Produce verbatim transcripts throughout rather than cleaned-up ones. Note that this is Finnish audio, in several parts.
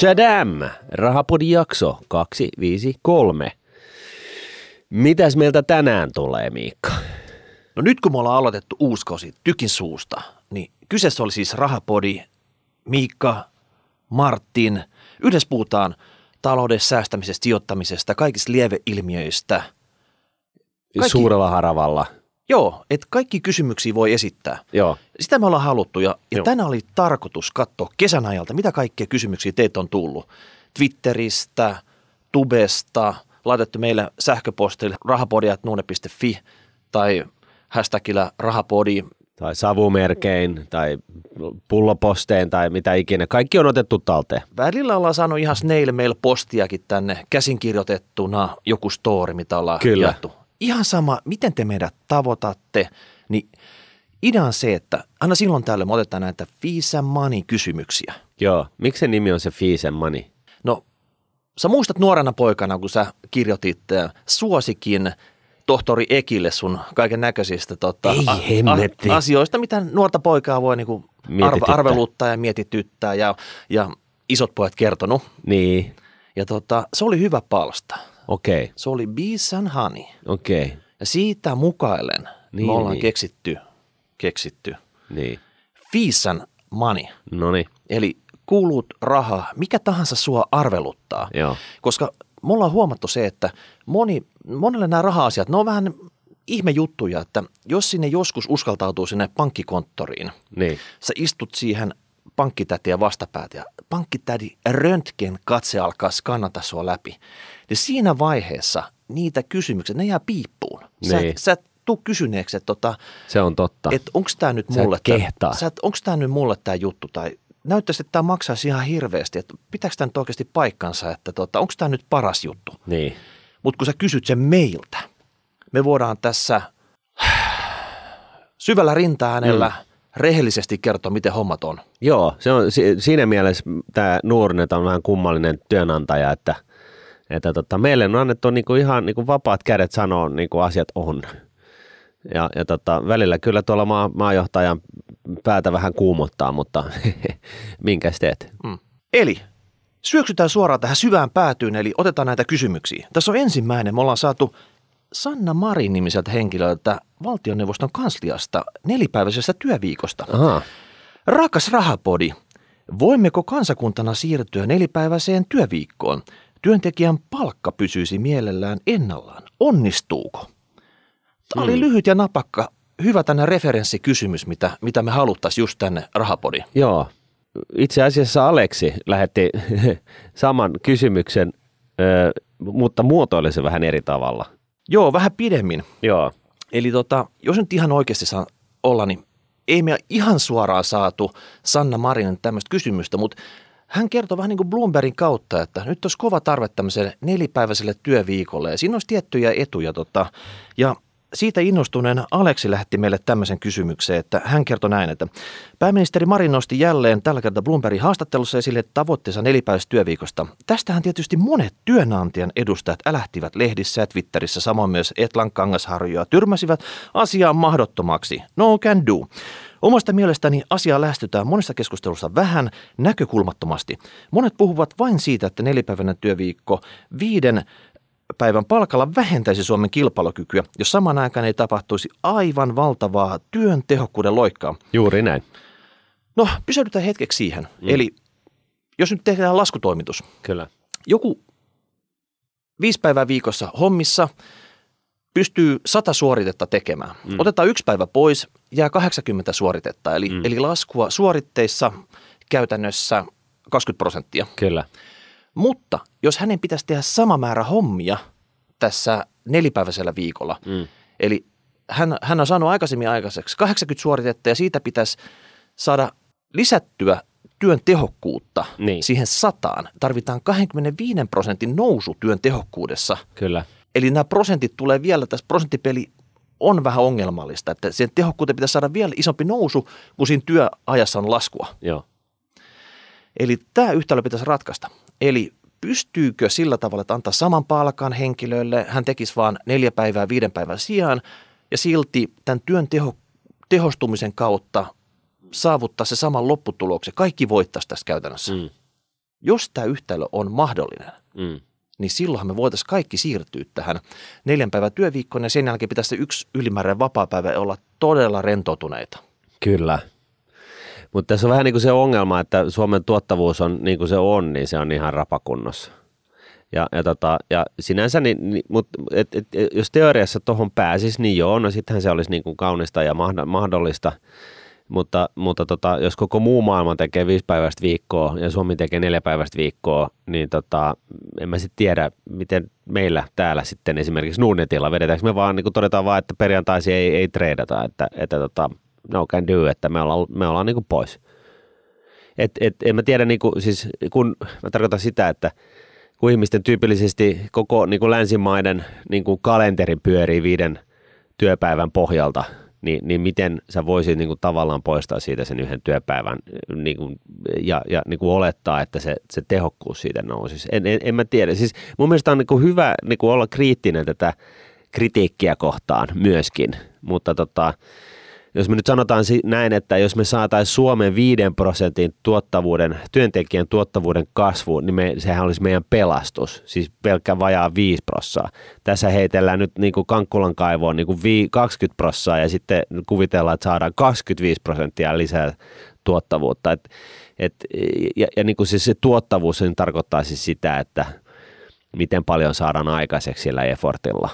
Tadam! Rahapodin jakso kaksisataaviisikymmentäkolme. Mitäs meiltä tänään tulee, Miikka? No nyt kun me ollaan aloitettu uusi kausi Tykin suusta, niin kyseessä oli siis Rahapodi, Miikka, Martin. Yhdessä puhutaan taloudessa, säästämisestä, sijoittamisesta, kaikista lieveilmiöistä. Kaikki, suurella haravalla. Joo, että kaikki kysymyksiä voi esittää. Joo. Sitä me ollaan haluttu ja, ja tänään oli tarkoitus katsoa kesän ajalta, mitä kaikkia kysymyksiä teitä on tullut. Twitteristä, Tubesta, laitettu meille sähköpostille rahapodi at nuune piste fi tai hashtagillä rahapodi. Tai savumerkein tai pulloposteen tai mitä ikinä. Kaikki on otettu talteen. Välillä ollaan saanut ihan snail mail postiakin tänne käsinkirjoitettuna joku story, mitä ollaan jaettu. Ihan sama, miten te meidät tavoitatte, niin idea on se, että aina silloin tällöin me otetaan näitä Fees and Money-kysymyksiä. Joo, miksi se nimi on se Fees and Money? No, sä muistat nuorena poikana, kun sä kirjoitit suosikin tohtori Ekille sun kaiken näköisistä tota, a- asioista, mitä nuorta poikaa voi niinku arv- arveluttaa ja mietityttää ja, ja isot pojat kertonut. Niin. Ja tota, se oli hyvä palsta. Okei. Okay. Se oli Bees and Honey. Okei. Okay. Ja siitä mukaillen niin, me ollaan niin. keksitty, keksitty. Niin. Fees and Money. Noniin. Eli kulut, raha, mikä tahansa sua arveluttaa. Joo. Koska me ollaan huomattu se, että moni, monelle nämä raha-asiat, ne on vähän ihmejuttuja, että jos sinne joskus uskaltautuu sinne pankkikonttoriin, niin sä istut siihen pankkitätiä vastapäätä ja pankkitädi röntgen katse alkaa skannata sua läpi. Ja siinä vaiheessa niitä kysymyksiä, ne jää piippuun. Sä, niin. sä et tuu kysyneeksi, että tota, se on totta. Et onks tää nyt mulle tää, sä et, onks tää nyt mulle tää juttu tai näyttäisi, että tämä maksaisi ihan hirveästi, että pitääkö tämä nyt oikeasti paikkansa, että tota, onko tämä nyt paras juttu. Niin. Mutta kun sä kysyt sen meiltä, me voidaan tässä syvällä rintaäänellä mm. rehellisesti kertoa, miten hommat on. Joo, se on, siinä mielessä tämä Nordnet on vähän kummallinen työnantaja, että, että tota, meille on annettu niinku ihan niinku vapaat kädet sanoa, niinku asiat on. Ja, ja tota, välillä kyllä tuolla maa, maajohtajan päätä vähän kuumottaa, mutta minkäs teet? Mm. Eli syöksytään suoraan tähän syvään päätyyn, eli otetaan näitä kysymyksiä. Tässä on ensimmäinen. Me ollaan saatu Sanna Marin nimiseltä henkilöltä valtioneuvoston kansliasta nelipäiväisestä työviikosta. Aha. Rakas rahapodi, voimmeko kansakuntana siirtyä nelipäiväiseen työviikkoon? Työntekijän palkka pysyisi mielellään ennallaan. Onnistuuko? Tämä oli mm. lyhyt ja napakka. Hyvä tänne referenssikysymys, mitä, mitä me haluttaisiin just tänne rahapodiin. Joo. Itse asiassa Aleksi lähetti saman kysymyksen, mutta muotoili se vähän eri tavalla. Joo, vähän pidemmin. Joo. Eli tota, jos nyt ihan oikeasti saa olla, niin ei me ihan suoraan saatu Sanna Marinin tämmöistä kysymystä, mutta hän kertoi vähän niin kuin Bloombergin kautta, että nyt olisi kova tarve tämmöiselle nelipäiväiselle työviikolle ja siinä olisi tiettyjä etuja tota, ja siitä innostuneena Aleksi lähetti meille tämmöisen kysymykseen, että hän kertoi näin, että pääministeri Marin nosti jälleen tällä kertaa Bloombergin haastattelussa esille tavoitteensa nelipäiväisestä työviikosta. Tästähän tietysti monet työnantajan edustajat älähtivät lehdissä ja Twitterissä, samoin myös Etlan Kangasharjoa tyrmäsivät asiaa mahdottomaksi. No can do. Omasta mielestäni asiaa lähestytään monessa keskustelussa vähän näkökulmattomasti. Monet puhuvat vain siitä, että nelipäiväinen työviikko viiden päivän palkalla vähentäisi Suomen kilpailukykyä, jos samaan aikaan ei tapahtuisi aivan valtavaa työn tehokkuuden loikkaa. Juuri näin. No, pysähdytään hetkeksi siihen. Mm. Eli jos nyt tehdään laskutoimitus. Kyllä. Joku viisi päivää viikossa hommissa pystyy sata suoritetta tekemään. Mm. Otetaan yksi päivä pois, jää kahdeksankymmentä suoritetta. Eli, mm. eli laskua suoritteissa käytännössä kaksikymmentä prosenttia. Kyllä. Mutta jos hänen pitäisi tehdä sama määrä hommia tässä nelipäiväisellä viikolla, mm. eli hän, hän on saanut aikaisemmin aikaiseksi kahdeksankymmentä suoritetta ja siitä pitäisi saada lisättyä työn tehokkuutta niin siihen sataan. Tarvitaan kaksikymmentäviisi prosentin nousu työn tehokkuudessa. Kyllä. Eli nämä prosentit tulee vielä, tässä prosenttipeli on vähän ongelmallista, että sen tehokkuuteen pitäisi saada vielä isompi nousu, kun siinä työajassa on laskua. Joo. Eli tämä yhtälö pitäisi ratkaista. Eli pystyykö sillä tavalla, että antaa saman palkan henkilölle, hän tekisi vaan neljä päivää viiden päivän sijaan ja silti tämän työn teho, tehostumisen kautta saavuttaa se saman lopputuloksen. Kaikki voittaisi tässä käytännössä. Mm. Jos tämä yhtälö on mahdollinen, mm. niin silloinhan me voitaisiin kaikki siirtyä tähän neljän päivän työviikkoon, ja sen jälkeen pitäisi se yksi ylimääräinen vapaapäivä olla todella rentoutuneita. Kyllä. Mutta tässä on vähän niin kuin se ongelma, että Suomen tuottavuus on niin kuin se on, niin se on ihan rapakunnossa. Ja, ja, tota, ja sinänsä, niin, niin, mut, et, et, jos teoriassa tuohon pääsisi, niin joo, no sittenhän se olisi niin kuin kaunista ja mahdollista. Mutta, mutta tota, jos koko muu maailma tekee viisipäiväistä viikkoa ja Suomi tekee neljäpäiväistä viikkoa, niin tota, en mä sitten tiedä, miten meillä täällä sitten esimerkiksi Nordnetilla vedetäänkö me vaan, niin kuin todetaan vaan, että perjantaisi ei, ei treidata, että, että tota, no can do, että me ollaan, me ollaan niin kuin pois. Et, et, en mä tiedä, niin kuin, siis, kun mä tarkoitan sitä, että kun ihmisten tyypillisesti koko niin kuin länsimaiden niin kuin kalenteri pyörii viiden työpäivän pohjalta, Niin, niin miten sä voisit niin kuin tavallaan poistaa siitä sen yhden työpäivän niin kuin, ja, ja niin kuin olettaa, että se, se tehokkuus siitä nousisi. En, en, en mä tiedä. Siis mun mielestä on niin kuin hyvä niin kuin olla kriittinen tätä kritiikkiä kohtaan myöskin, mutta tota, jos me nyt sanotaan näin, että jos me saataisiin Suomen viiden prosentin tuottavuuden, työntekijän tuottavuuden kasvu, niin me, sehän olisi meidän pelastus, siis pelkkä vajaa viisi prossaa. Tässä heitellään nyt niin kuin Kankkulan kaivoon niin kuin kaksikymmentä prossaa ja sitten kuvitellaan, että saadaan kaksikymmentäviisi prosenttia lisää tuottavuutta. Et, et, ja ja niin kuin siis se tuottavuus niin tarkoittaa siis sitä, että miten paljon saadaan aikaiseksi sillä effortilla.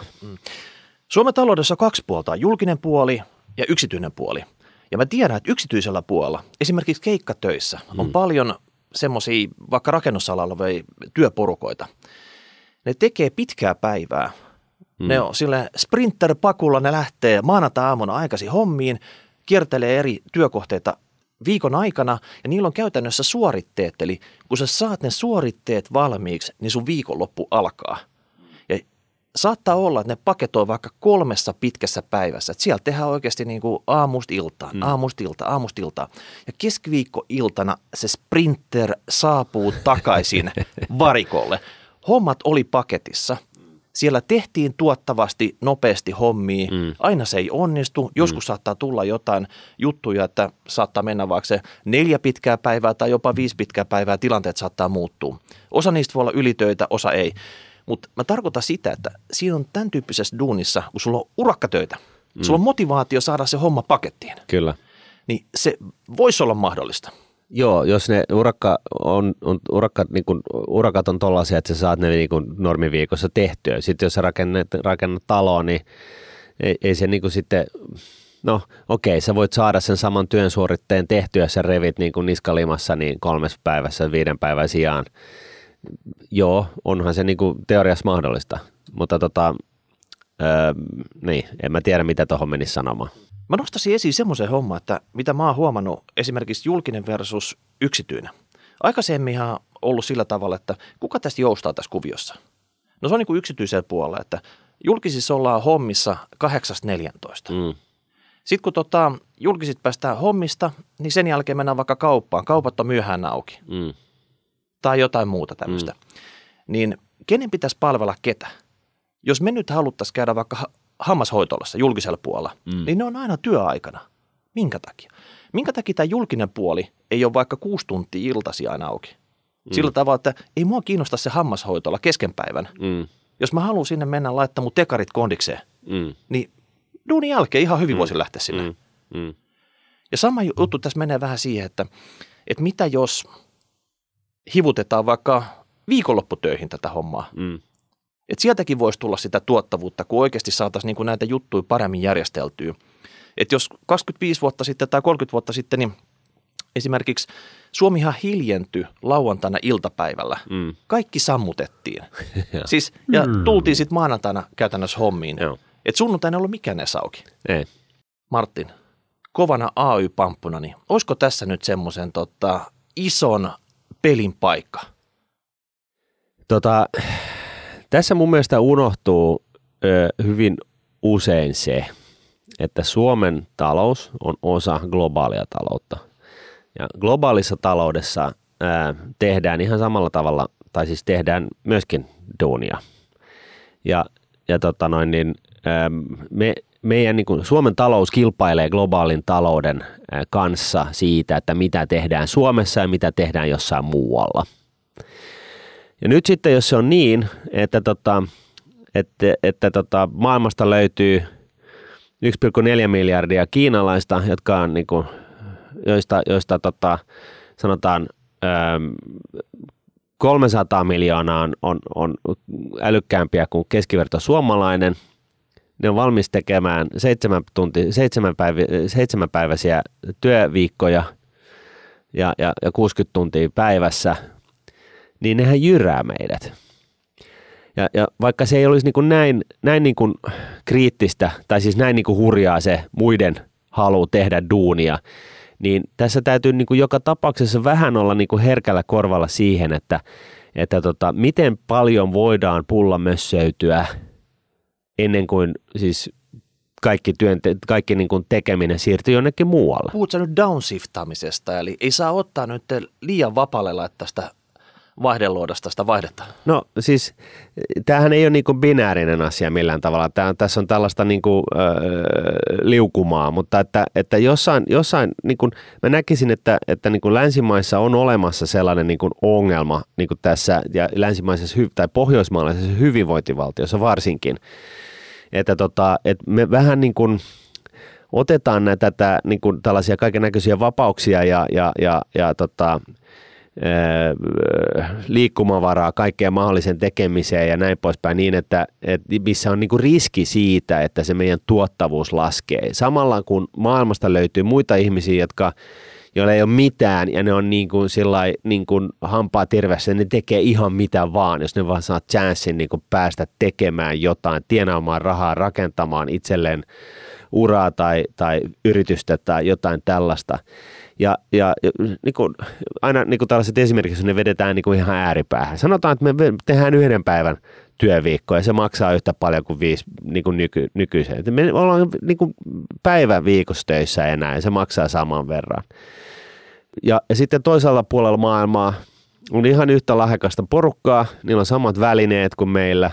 Suomen taloudessa on kaksi puolta, julkinen puoli ja yksityinen puoli. Ja mä tiedän, että yksityisellä puolella, esimerkiksi keikkatöissä, on mm. paljon semmoisia vaikka rakennusalalla olevia työporukoita. Ne tekee pitkää päivää. Mm. Ne on sillä sprinterpakulla, ne lähtee maanantai-aamuna aikaisin hommiin, kiertelee eri työkohteita viikon aikana ja niillä on käytännössä suoritteet. Eli kun sä saat ne suoritteet valmiiksi, niin sun viikonloppu alkaa. Saattaa olla, että ne paketoi vaikka kolmessa pitkässä päivässä. Että siellä tehdään oikeasti niin kuin aamusta iltaan, aamusta iltaan, aamusta iltaan. Ja keskiviikkoiltana se sprinter saapuu takaisin varikolle. Hommat oli paketissa. Siellä tehtiin tuottavasti, nopeasti hommia. Mm. Aina se ei onnistu. Joskus mm. saattaa tulla jotain juttuja, että saattaa mennä vaikka se neljä pitkää päivää tai jopa viisi pitkää päivää. Tilanteet saattaa muuttua. Osa niistä voi olla ylitöitä, osa ei. Mutta mä tarkoitan sitä, että siinä on tämän tyyppisessä duunissa, kun sulla on urakkatöitä, mm. sulla on motivaatio saada se homma pakettiin. Kyllä. Niin se voisi olla mahdollista. Joo, jos ne urakka on, on, urakkat, niin kun, urakat on tollaisia, että sä saat ne niin kun normiviikossa tehtyä. Sitten jos sä rakennat, rakennat taloa, niin ei, ei se niin kun sitten, no okei, sä voit saada sen saman työn suoritteen tehtyä, jos sä revit niin kun niskalimassa niin kolmes päivässä, viiden päivän sijaan. Joo, onhan se niin kuin teoriassa mahdollista, mutta tota, öö, niin, en mä tiedä, mitä tuohon menisi sanomaan. Mä nostaisin esiin semmoisen homman, että mitä mä oon huomannut esimerkiksi julkinen versus yksityinen. Aikaisemminhan on ollut sillä tavalla, että kuka tästä joustaa tässä kuviossa? No se on niin kuin yksityisellä puolella, että julkisissa ollaan hommissa kahdeksasta neljääntoista. Mm. Sitten kun tota, julkisit päästään hommista, niin sen jälkeen mennään vaikka kauppaan. Kaupat on myöhään auki. Mm. tai jotain muuta tämmöistä, mm. niin kenen pitäisi palvella ketä? Jos me nyt haluttaisiin käydä vaikka hammashoitolassa julkisella puolella, mm. niin ne on aina työaikana. Minkä takia? Minkä takia tämä julkinen puoli ei ole vaikka kuusi tuntia iltasi aina auki? Mm. Sillä tavalla, että ei mua kiinnosta se hammashoitolla kesken päivän. Mm. Jos mä haluan sinne mennä laittaa mun tekarit kondikseen, mm. niin duunin jälkeen ihan hyvin mm. voisin lähteä sinne. Mm. Mm. Ja sama juttu tässä menee vähän siihen, että, että mitä jos hivutetaan vaikka viikonlopputöihin tätä hommaa. Mm. Et sieltäkin voisi tulla sitä tuottavuutta, kun oikeasti saataisiin niinku näitä juttuja paremmin järjesteltyä. Et jos kaksikymmentäviisi vuotta sitten tai kolmekymmentä vuotta sitten, niin esimerkiksi Suomihan hiljentyi lauantaina iltapäivällä. Mm. Kaikki sammutettiin. Siis, ja tultiin sitten maanantaina käytännössä hommiin. Että sunnuntaina ei ollut mikään edes auki. Ei. Martin, kovana A Y-pamppuna, niin olisiko tässä nyt semmoisen tota, ison pelin paikka? Tota, tässä mun mielestä unohtuu ö, hyvin usein se, että Suomen talous on osa globaalia taloutta. Ja globaalissa taloudessa ö, tehdään ihan samalla tavalla, tai siis tehdään myöskin duunia. Ja, ja tota noin, niin, ö, me, meidän, niin kuin, Suomen talous kilpailee globaalin talouden kanssa siitä, että mitä tehdään Suomessa ja mitä tehdään jossain muualla. Ja nyt sitten, jos se on niin, että, tota, että, että tota, maailmasta löytyy yksi pilkku neljä miljardia kiinalaista, jotka on niin kuin, joista, joista tota, sanotaan kolmesataa miljoonaa on, on, on älykkäämpiä kuin keskiverto suomalainen. Ne on valmis tekemään seitsemän, tunti, seitsemän, päivä, seitsemän päiväisiä työviikkoja ja, ja, ja kuusikymmentä tuntia päivässä, niin nehän jyrää meidät. Ja, ja vaikka se ei olisi niin kuin näin, näin niin kuin kriittistä tai siis näin niin kuin hurjaa se muiden halu tehdä duunia, niin tässä täytyy niin kuin joka tapauksessa vähän olla niin kuin herkällä korvalla siihen, että, että tota, miten paljon voidaan pullamössöytyä ennen kuin siis kaikki, työnte- kaikki niin kuin tekeminen siirtyy jonnekin muualle. Puhut sä nyt downshiftaamisesta, eli ei saa ottaa nyt liian vapaalle laittaa sitä vaihdeluodosta sitä vaihdetta. No siis tämähän ei ole niin kuin binäärinen asia millään tavalla. Tämä, tässä on tällaista niin kuin, öö, liukumaa, mutta että, että jossain, jossain niin kuin, mä näkisin, että, että niin kuin länsimaissa on olemassa sellainen niin kuin ongelma niin kuin tässä ja länsimaisessa tai pohjoismaalaisessa hyvinvointivaltiossa varsinkin, että, tota, että me vähän niin kuin otetaan näitä tätä, niin kuin tällaisia kaikennäköisiä vapauksia ja, ja, ja, ja tota, liikkumavaraa kaikkeen mahdollisen tekemiseen ja näin poispäin niin, että, että missä on niinku riski siitä, että se meidän tuottavuus laskee. Samalla kun maailmasta löytyy muita ihmisiä, jotka, joilla ei ole mitään ja ne on niinku sillai, niinku hampaa terveessä, ne tekee ihan mitä vaan, jos ne vaan saa chanssin niinku päästä tekemään jotain, tienaamaan rahaa, rakentamaan itselleen uraa tai, tai yritystä tai jotain tällaista. Ja, ja niin kuin, aina niin kuin tällaiset esimerkiksi ne vedetään niin kuin ihan ääripäähän. Sanotaan, että me tehdään yhden päivän työviikkoa ja se maksaa yhtä paljon kuin viisi niin kuin nyky, nykyiseen. Me ollaan niin kuin päivän viikossa töissä enää ja se maksaa saman verran. Ja, ja sitten toisella puolella maailmaa on ihan yhtä lahjakasta porukkaa. Niillä on samat välineet kuin meillä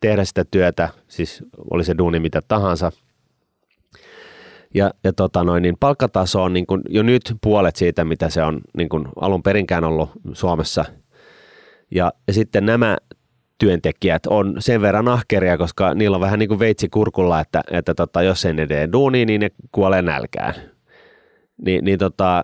tehdä sitä työtä, siis oli se duuni mitä tahansa. Ja, ja tota noin, niin palkkataso on niin kuin jo nyt puolet siitä, mitä se on niin kuin alun perinkään ollut Suomessa. Ja, ja sitten nämä työntekijät on sen verran ahkeria, koska niillä on vähän niin kuin veitsi kurkulla, että, että tota, jos ei ne tee duunia, niin ne kuolee nälkään. Ni, niin tota, ää,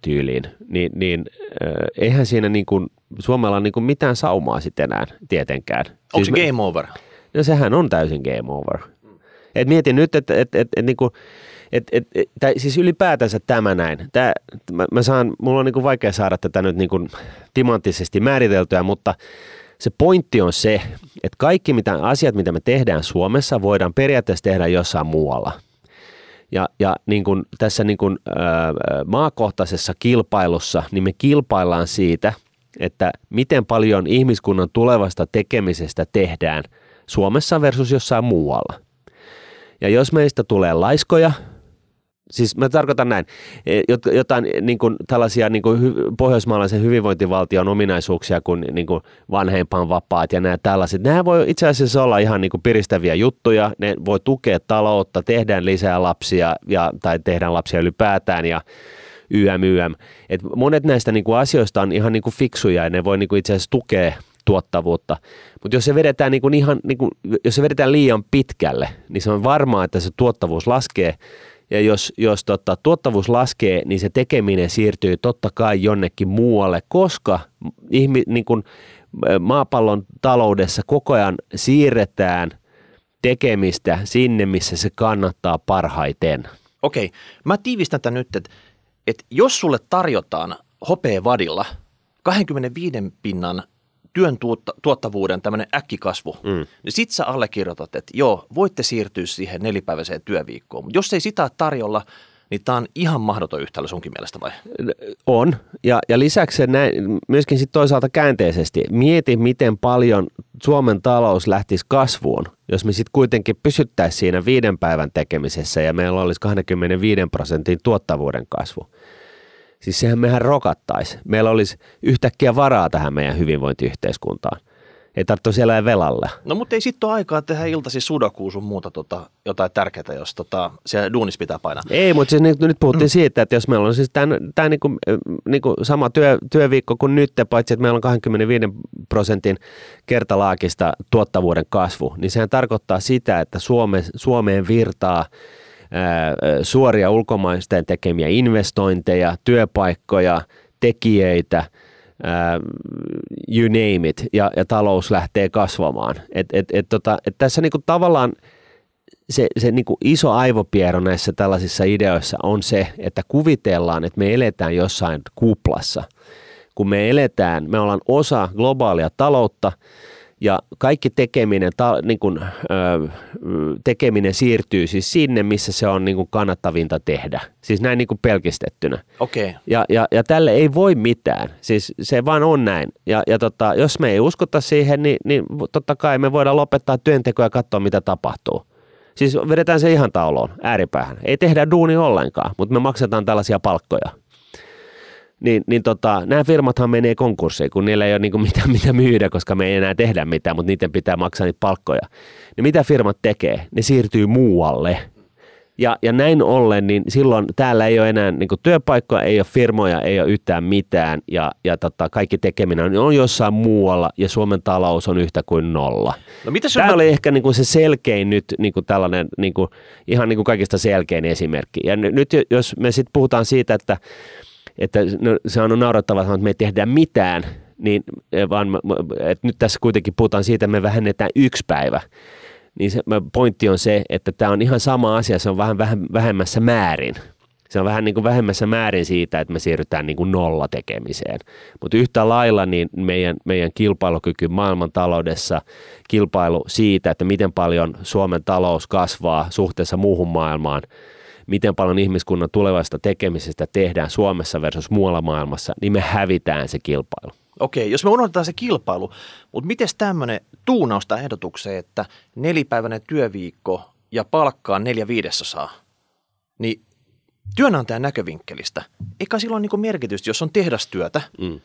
tyyliin. Ni, niin, ää, eihän siinä niin kuin, Suomella ole niin kuin mitään saumaa sitten enää tietenkään. Onko siis se game over? No sehän on täysin game over. Et mietin nyt, että et, et, et, niinku, et, et, et, siis ylipäätänsä tämä näin. Tää, mä, mä saan, mulla on niinku vaikea saada tätä nyt niinku timanttisesti määriteltyä, mutta se pointti on se, että kaikki mitä, asiat, mitä me tehdään Suomessa, voidaan periaatteessa tehdä jossain muualla. Ja, ja niinku, tässä niinku, ö, maakohtaisessa kilpailussa niin me kilpaillaan siitä, että miten paljon ihmiskunnan tulevasta tekemisestä tehdään Suomessa versus jossain muualla. Ja jos meistä tulee laiskoja, siis mä tarkoitan näin, jotain niin kuin tällaisia niin kuin pohjoismaalaisen hyvinvointivaltion ominaisuuksia kuin, niin kuin vanhempainvapaat ja nämä tällaiset. Nämä voi itse asiassa olla ihan niin kuin piristäviä juttuja, ne voi tukea taloutta, tehdään lisää lapsia ja, tai tehdään lapsia ylipäätään ja ym, ym. Et monet näistä niin kuin asioista on ihan niin kuin fiksuja ja ne voi niin kuin itse asiassa tukea tuottavuutta. Mutta jos se vedetään niin kuin ihan niin kuin, jos se vedetään liian pitkälle, niin se on varmaa, että se tuottavuus laskee. Ja jos jos tota, tuottavuus laskee, niin se tekeminen siirtyy totta kai jonnekin muualle, koska ihmi, niin kuin maapallon taloudessa koko ajan siirretään tekemistä sinne, missä se kannattaa parhaiten. Okei, mä tiivistän tämän nyt, että, että jos sulle tarjotaan hopeavadilla kaksikymmentäviisi pinnan työn tuottavuuden tämmöinen äkkikasvu, mm. niin sit sä allekirjoitat, että joo, voitte siirtyä siihen nelipäiväiseen työviikkoon. Mutta jos ei sitä tarjolla, niin tämä on ihan mahdoton yhtälö sunkin mielestä vai? On. Ja, ja lisäksi näin, myöskin sit toisaalta käänteisesti. Mieti, miten paljon Suomen talous lähtisi kasvuun, jos me sitten kuitenkin pysyttäisiin siinä viiden päivän tekemisessä ja meillä olisi kaksikymmentäviisi prosentin tuottavuuden kasvu. Siis sehän mehän rokattaisi. Meillä olisi yhtäkkiä varaa tähän meidän hyvinvointiyhteiskuntaan. Ei tarvitse siellä velalla. No mutta ei sitten ole aikaa tehdä iltasi sudokuu sun muuta tota, jotain tärkeää, jos tota, siellä duunissa pitää painaa. Ei, mutta siis nyt, nyt puhuttiin mm. siitä, että jos meillä on siis tämä niinku, niinku sama työ, työviikko kuin nyt, paitsi että meillä on kaksikymmentäviisi prosentin kertalaakista tuottavuuden kasvu, niin sehän tarkoittaa sitä, että Suome, Suomeen virtaa ää, suoria ulkomaisten tekemiä investointeja, työpaikkoja, tekijöitä, you name it, ja, ja talous lähtee kasvamaan. Et, et, et, tota, et tässä niinku tavallaan se, se niinku iso aivopiero näissä tällaisissa ideoissa on se, että kuvitellaan, että me eletään jossain kuplassa. Kun me eletään, me ollaan osa globaalia taloutta, ja kaikki tekeminen, ta, niinku, ö, tekeminen siirtyy siis sinne, missä se on niinku kannattavinta tehdä. Siis näin niinku pelkistettynä. Okay. Ja, ja, ja tälle ei voi mitään. Siis se vaan on näin. Ja, ja tota, jos me ei uskota siihen, niin, niin totta kai me voidaan lopettaa työntekoa ja katsoa, mitä tapahtuu. Siis vedetään se ihan tauloon, ääripäähän. Ei tehdä duuni ollenkaan, mutta me maksetaan tällaisia palkkoja. Niin, niin tota, nämä firmathan menee konkurssiin, kun niillä ei ole niinku mitään mitä myydä, koska me ei enää tehdä mitään, mutta niiden pitää maksaa niitä palkkoja. Niin mitä firmat tekee? Ne siirtyy muualle. Ja, ja näin ollen, niin silloin täällä ei ole enää niinku työpaikkoja, ei ole firmoja, ei ole yhtään mitään. Ja, ja tota, kaikki tekeminen on jossain muualla ja Suomen talous on yhtä kuin nolla. No, tämä mä... oli ehkä niinku se selkein nyt, niinku tällainen, niinku, ihan niinku kaikista selkein esimerkki. Ja nyt jos me sitten puhutaan siitä, että että no, se on naurattavaa, että me ei tehdä mitään, niin, vaan että nyt tässä kuitenkin puhutaan siitä, että me vähennetään yksi päivä. Niin se pointti on se, että tämä on ihan sama asia, se on vähän vähemmässä määrin. Se on vähän niin kuin vähemmässä määrin siitä, että me siirrytään niin kuin nolla tekemiseen. Mutta yhtä lailla niin meidän, meidän kilpailukyky maailmantaloudessa, kilpailu siitä, että miten paljon Suomen talous kasvaa suhteessa muuhun maailmaan, miten paljon ihmiskunnan tulevasta tekemisestä tehdään Suomessa versus muualla maailmassa, niin me hävitään se kilpailu. Okei, jos me unohdetaan se kilpailu, mutta miten tämmöinen tuunausta ehdotukseen, että nelipäiväinen työviikko ja palkkaa neljä viidesosaa, niin työnantajan näkövinkkelistä, eikä silloin niinku merkitystä, jos on tehdastyötä, mm.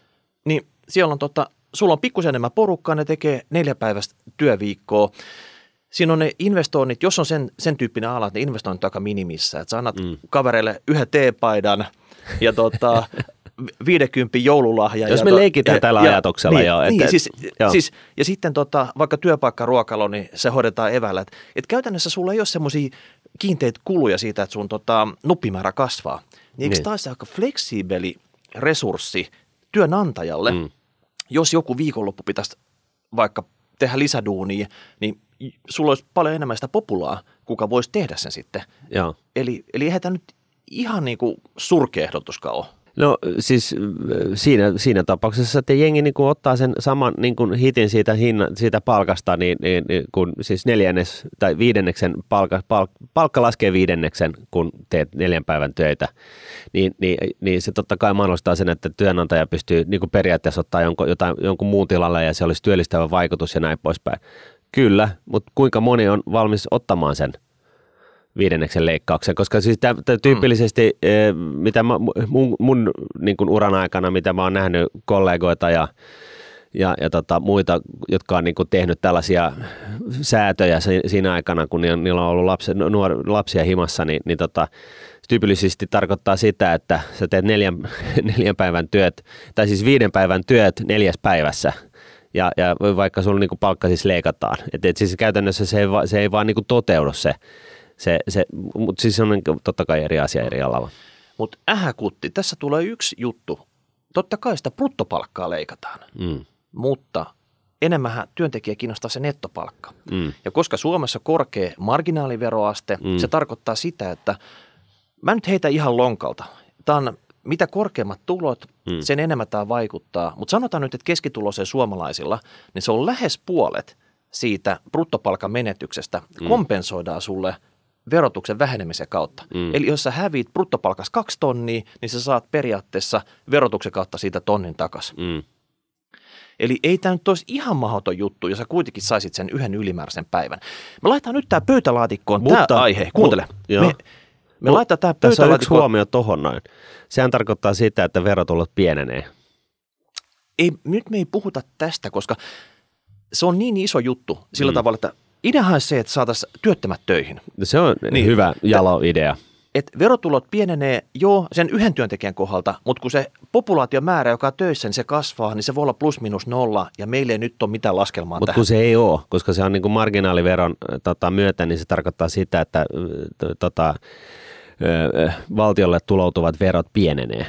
niin siellä on tota, sulla on pikkusen enemmän porukkaa, ne tekee neljä päivästä työviikkoa. Siinä on ne investoinnit, jos on sen, sen tyyppinen ala, että ne investoinnit on aika minimissä. Että sä annat mm. kavereille yhden teepaidan ja tota, viidenkymmenen joululahja. Jos ja me to, leikitään ja, tällä ja, ajatuksella niin, jo. Että, niin, siis, jo. Siis, ja sitten tota, vaikka työpaikkaruokalo, niin se hoidetaan evällä. Että et käytännössä sulla ei ole semmoisia kiinteitä kuluja siitä, että sun tota, nuppimäärä kasvaa. Niin eikö taas aika fleksiibeli resurssi työnantajalle, mm. jos joku viikonloppu pitäisi vaikka tehdä lisäduunia, niin sulla olisi paljon enemmän sitä populaa, kuka voisi tehdä sen sitten. Joo. Eli, eli eihän tämä nyt ihan niin kuin surkea ehdotuskaan ole. No siis siinä, siinä tapauksessa, että jengi niin kuin ottaa sen saman niin kuin hitin siitä, hinna, siitä palkasta, niin, niin kun siis neljännes tai viidenneksen palkka, palk, palkka laskee viidenneksen, kun teet neljän päivän töitä, niin, niin, niin se totta kai mahdollistaa sen, että työnantaja pystyy niin kuin periaatteessa ottaa jonkun, jotain, jonkun muun tilalle ja se olisi työllistävä vaikutus ja näin poispäin. Kyllä, mutta kuinka moni on valmis ottamaan sen viidenneksen leikkauksen, koska siis tämä tyypillisesti, mitä mä, mun, mun niin kuin uran aikana, mitä mä oon nähnyt kollegoita ja, ja, ja tota, muita, jotka on niin kuin tehnyt tällaisia säätöjä siinä aikana, kun niillä on ollut lapsi, nuor, lapsia himassa, niin, niin tota, tyypillisesti tarkoittaa sitä, että sä teet neljän, neljän päivän työt, tai siis viiden päivän työt neljäs päivässä. Ja, ja vaikka sulla niinku palkka siis leikataan. Et, et siis käytännössä se ei, va, se ei vaan niinku toteudu se, se, se mutta siis se on niinku totta kai eri asia eri alalla. Mutta ähäkutti, tässä tulee yksi juttu. Totta kai sitä bruttopalkkaa leikataan, mm. mutta enemmän työntekijä kiinnostaa se nettopalkka. Mm. Ja koska Suomessa korkea marginaaliveroaste, mm. se tarkoittaa sitä, että mä nyt heitä ihan lonkalta. Tämä on mitä korkeammat tulot, hmm. sen enemmän tämä vaikuttaa. Mutta sanotaan nyt, että keskituloisen suomalaisilla, niin se on lähes puolet siitä bruttopalkan menetyksestä hmm. kompensoidaan sulle verotuksen vähenemisen kautta. Hmm. Eli jos sä häviit bruttopalkas kaksi tonnia, niin sä saat periaatteessa verotuksen kautta siitä tonnin takaisin. Hmm. Eli ei tämä nyt olisi ihan mahdoton juttu, jos sä kuitenkin saisit sen yhden ylimääräisen päivän. Me laitetaan nyt tämä pöytälaatikkoon tämä aihe. Kuuntele. Mu- Me laitetaan tämä pöytälaatikko. Tässä on yksi huomio tohon noin. Sehän tarkoittaa sitä, että verotulot pienenee. Ei, nyt me ei puhuta tästä, koska se on niin iso juttu sillä mm. tavalla, että ideahan se, että saataisiin työttömät töihin. Se on niin hyvä jalo-idea. Et verotulot pienenee jo sen yhden työntekijän kohdalta, mutta kun se populaatiomäärä, joka on töissä, niin se kasvaa, niin se voi olla plus minus nolla ja meillä ei nyt ole mitään laskelmaa mut tähän. Mutta kun se ei ole, koska se on niin kuin marginaaliveron tota, myötä, niin se tarkoittaa sitä, että tota, valtiolle tuloutuvat verot pienenee.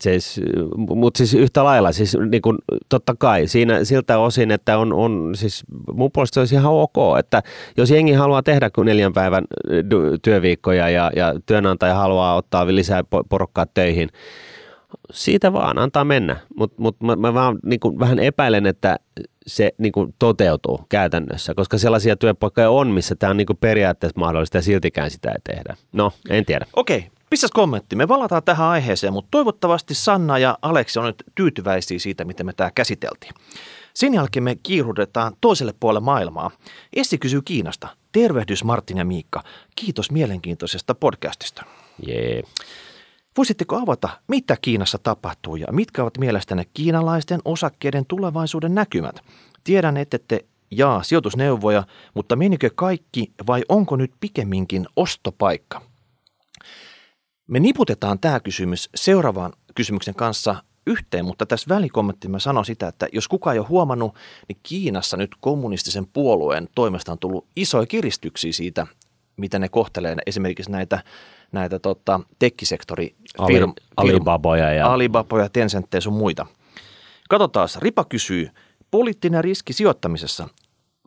Siis, mutta siis yhtä lailla, siis niin kuin, totta kai siinä, siltä osin, että on, on siis mun puolesta se olisi ihan ok, että jos jengi haluaa tehdä neljän päivän työviikkoja ja, ja työnantaja haluaa ottaa lisää porukkaa töihin, siitä vaan antaa mennä, mutta mut mä, mä vaan niin kuin vähän epäilen, että se niin kuin toteutuu käytännössä, koska sellaisia työpaikkoja on, missä tämä on niin kuin periaatteessa mahdollista ja siltikään sitä ei tehdä. No, en tiedä. Okei. Okay. Pissäs kommentti. Me palataan tähän aiheeseen, mutta toivottavasti Sanna ja Aleksi on nyt tyytyväisiä siitä, miten me tämä käsiteltiin. Sen jälkeen me kiiruudetaan toiselle puolelle maailmaa. Essi kysyy Kiinasta. Tervehdys Martin ja Miikka. Kiitos mielenkiintoisesta podcastista. Jee. Voisitteko avata, mitä Kiinassa tapahtuu ja mitkä ovat mielestänne kiinalaisten osakkeiden tulevaisuuden näkymät? Tiedän, että te jaa sijoitusneuvoja, mutta menikö kaikki vai onko nyt pikemminkin ostopaikka? Me niputetaan tämä kysymys seuraavaan kysymyksen kanssa yhteen, mutta tässä välikommenttiin mä sanon sitä, että jos kukaan ei ole huomannut, niin Kiinassa nyt kommunistisen puolueen toimesta on tullut isoja kiristyksiä siitä, mitä ne kohtelee esimerkiksi näitä, näitä tota, tekkisektorifirmoja, Ali, Alibaboja ja Alibaboja, Tencenttejä sun muita. Katsotaan, Ripa kysyy, poliittinen riski sijoittamisessa.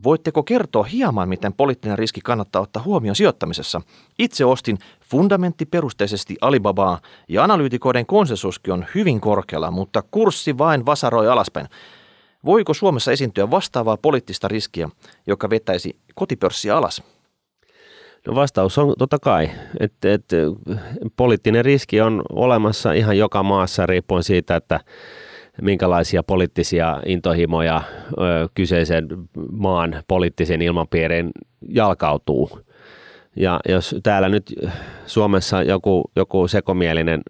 Voitteko kertoa hieman, miten poliittinen riski kannattaa ottaa huomioon sijoittamisessa? Itse ostin fundamenttiperusteisesti Alibabaa ja analyytikoiden konsensuskin on hyvin korkealla, mutta kurssi vain vasaroi alaspäin. Voiko Suomessa esiintyä vastaavaa poliittista riskiä, joka vetäisi kotipörssiä alas? No vastaus on totta kai, että et, poliittinen riski on olemassa ihan joka maassa riippuen siitä, että minkälaisia poliittisia intohimoja ö, kyseisen maan poliittisen ilmapiirin jalkautuu. Ja jos täällä nyt Suomessa joku, joku sekomielinen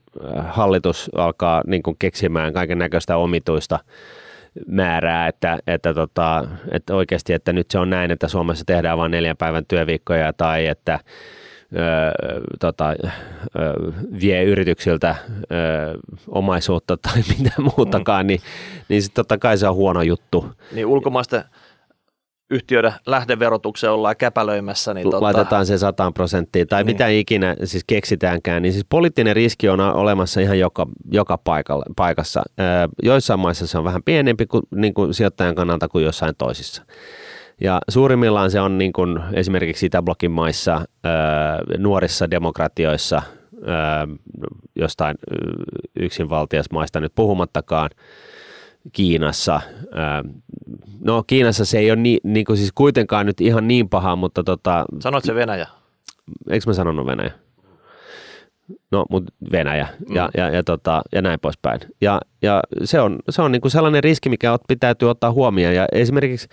hallitus alkaa niin kuin keksimään kaiken näköistä omituista määrää, että, että, tota, että oikeasti että nyt se on näin, että Suomessa tehdään vain neljän päivän työviikkoja tai että Öö, tota, öö, vie yrityksiltä öö, omaisuutta tai mitä muutakaan, mm. niin, niin sit totta kai se on huono juttu. Niin ulkomaisten yhtiöiden lähdeverotukseen ollaan käpälöimässä. Niin laitetaan tota... se sataan prosenttiin tai niin. Mitä ikinä siis keksitäänkään. Niin siis poliittinen riski on olemassa ihan joka, joka paikalla, paikassa. Öö, joissain maissa se on vähän pienempi kuin, niin kuin sijoittajan kannalta kuin jossain toisissa. Ja suurimmillaan se on niin kuin esimerkiksi Itäblokin maissa, nuorissa demokratioissa, jostain yksinvaltiasmaista nyt puhumattakaan, Kiinassa. No Kiinassa se ei ole niin, niin kuin siis kuitenkaan nyt ihan niin paha, mutta tota... Sanoit se Venäjä? Eikö mä sanonut Venäjä? No, mutta Venäjä ja, mm. ja, ja, tota, ja näin poispäin. Ja, ja se on, se on niin kuin sellainen riski, mikä pitäytyy ottaa huomioon ja esimerkiksi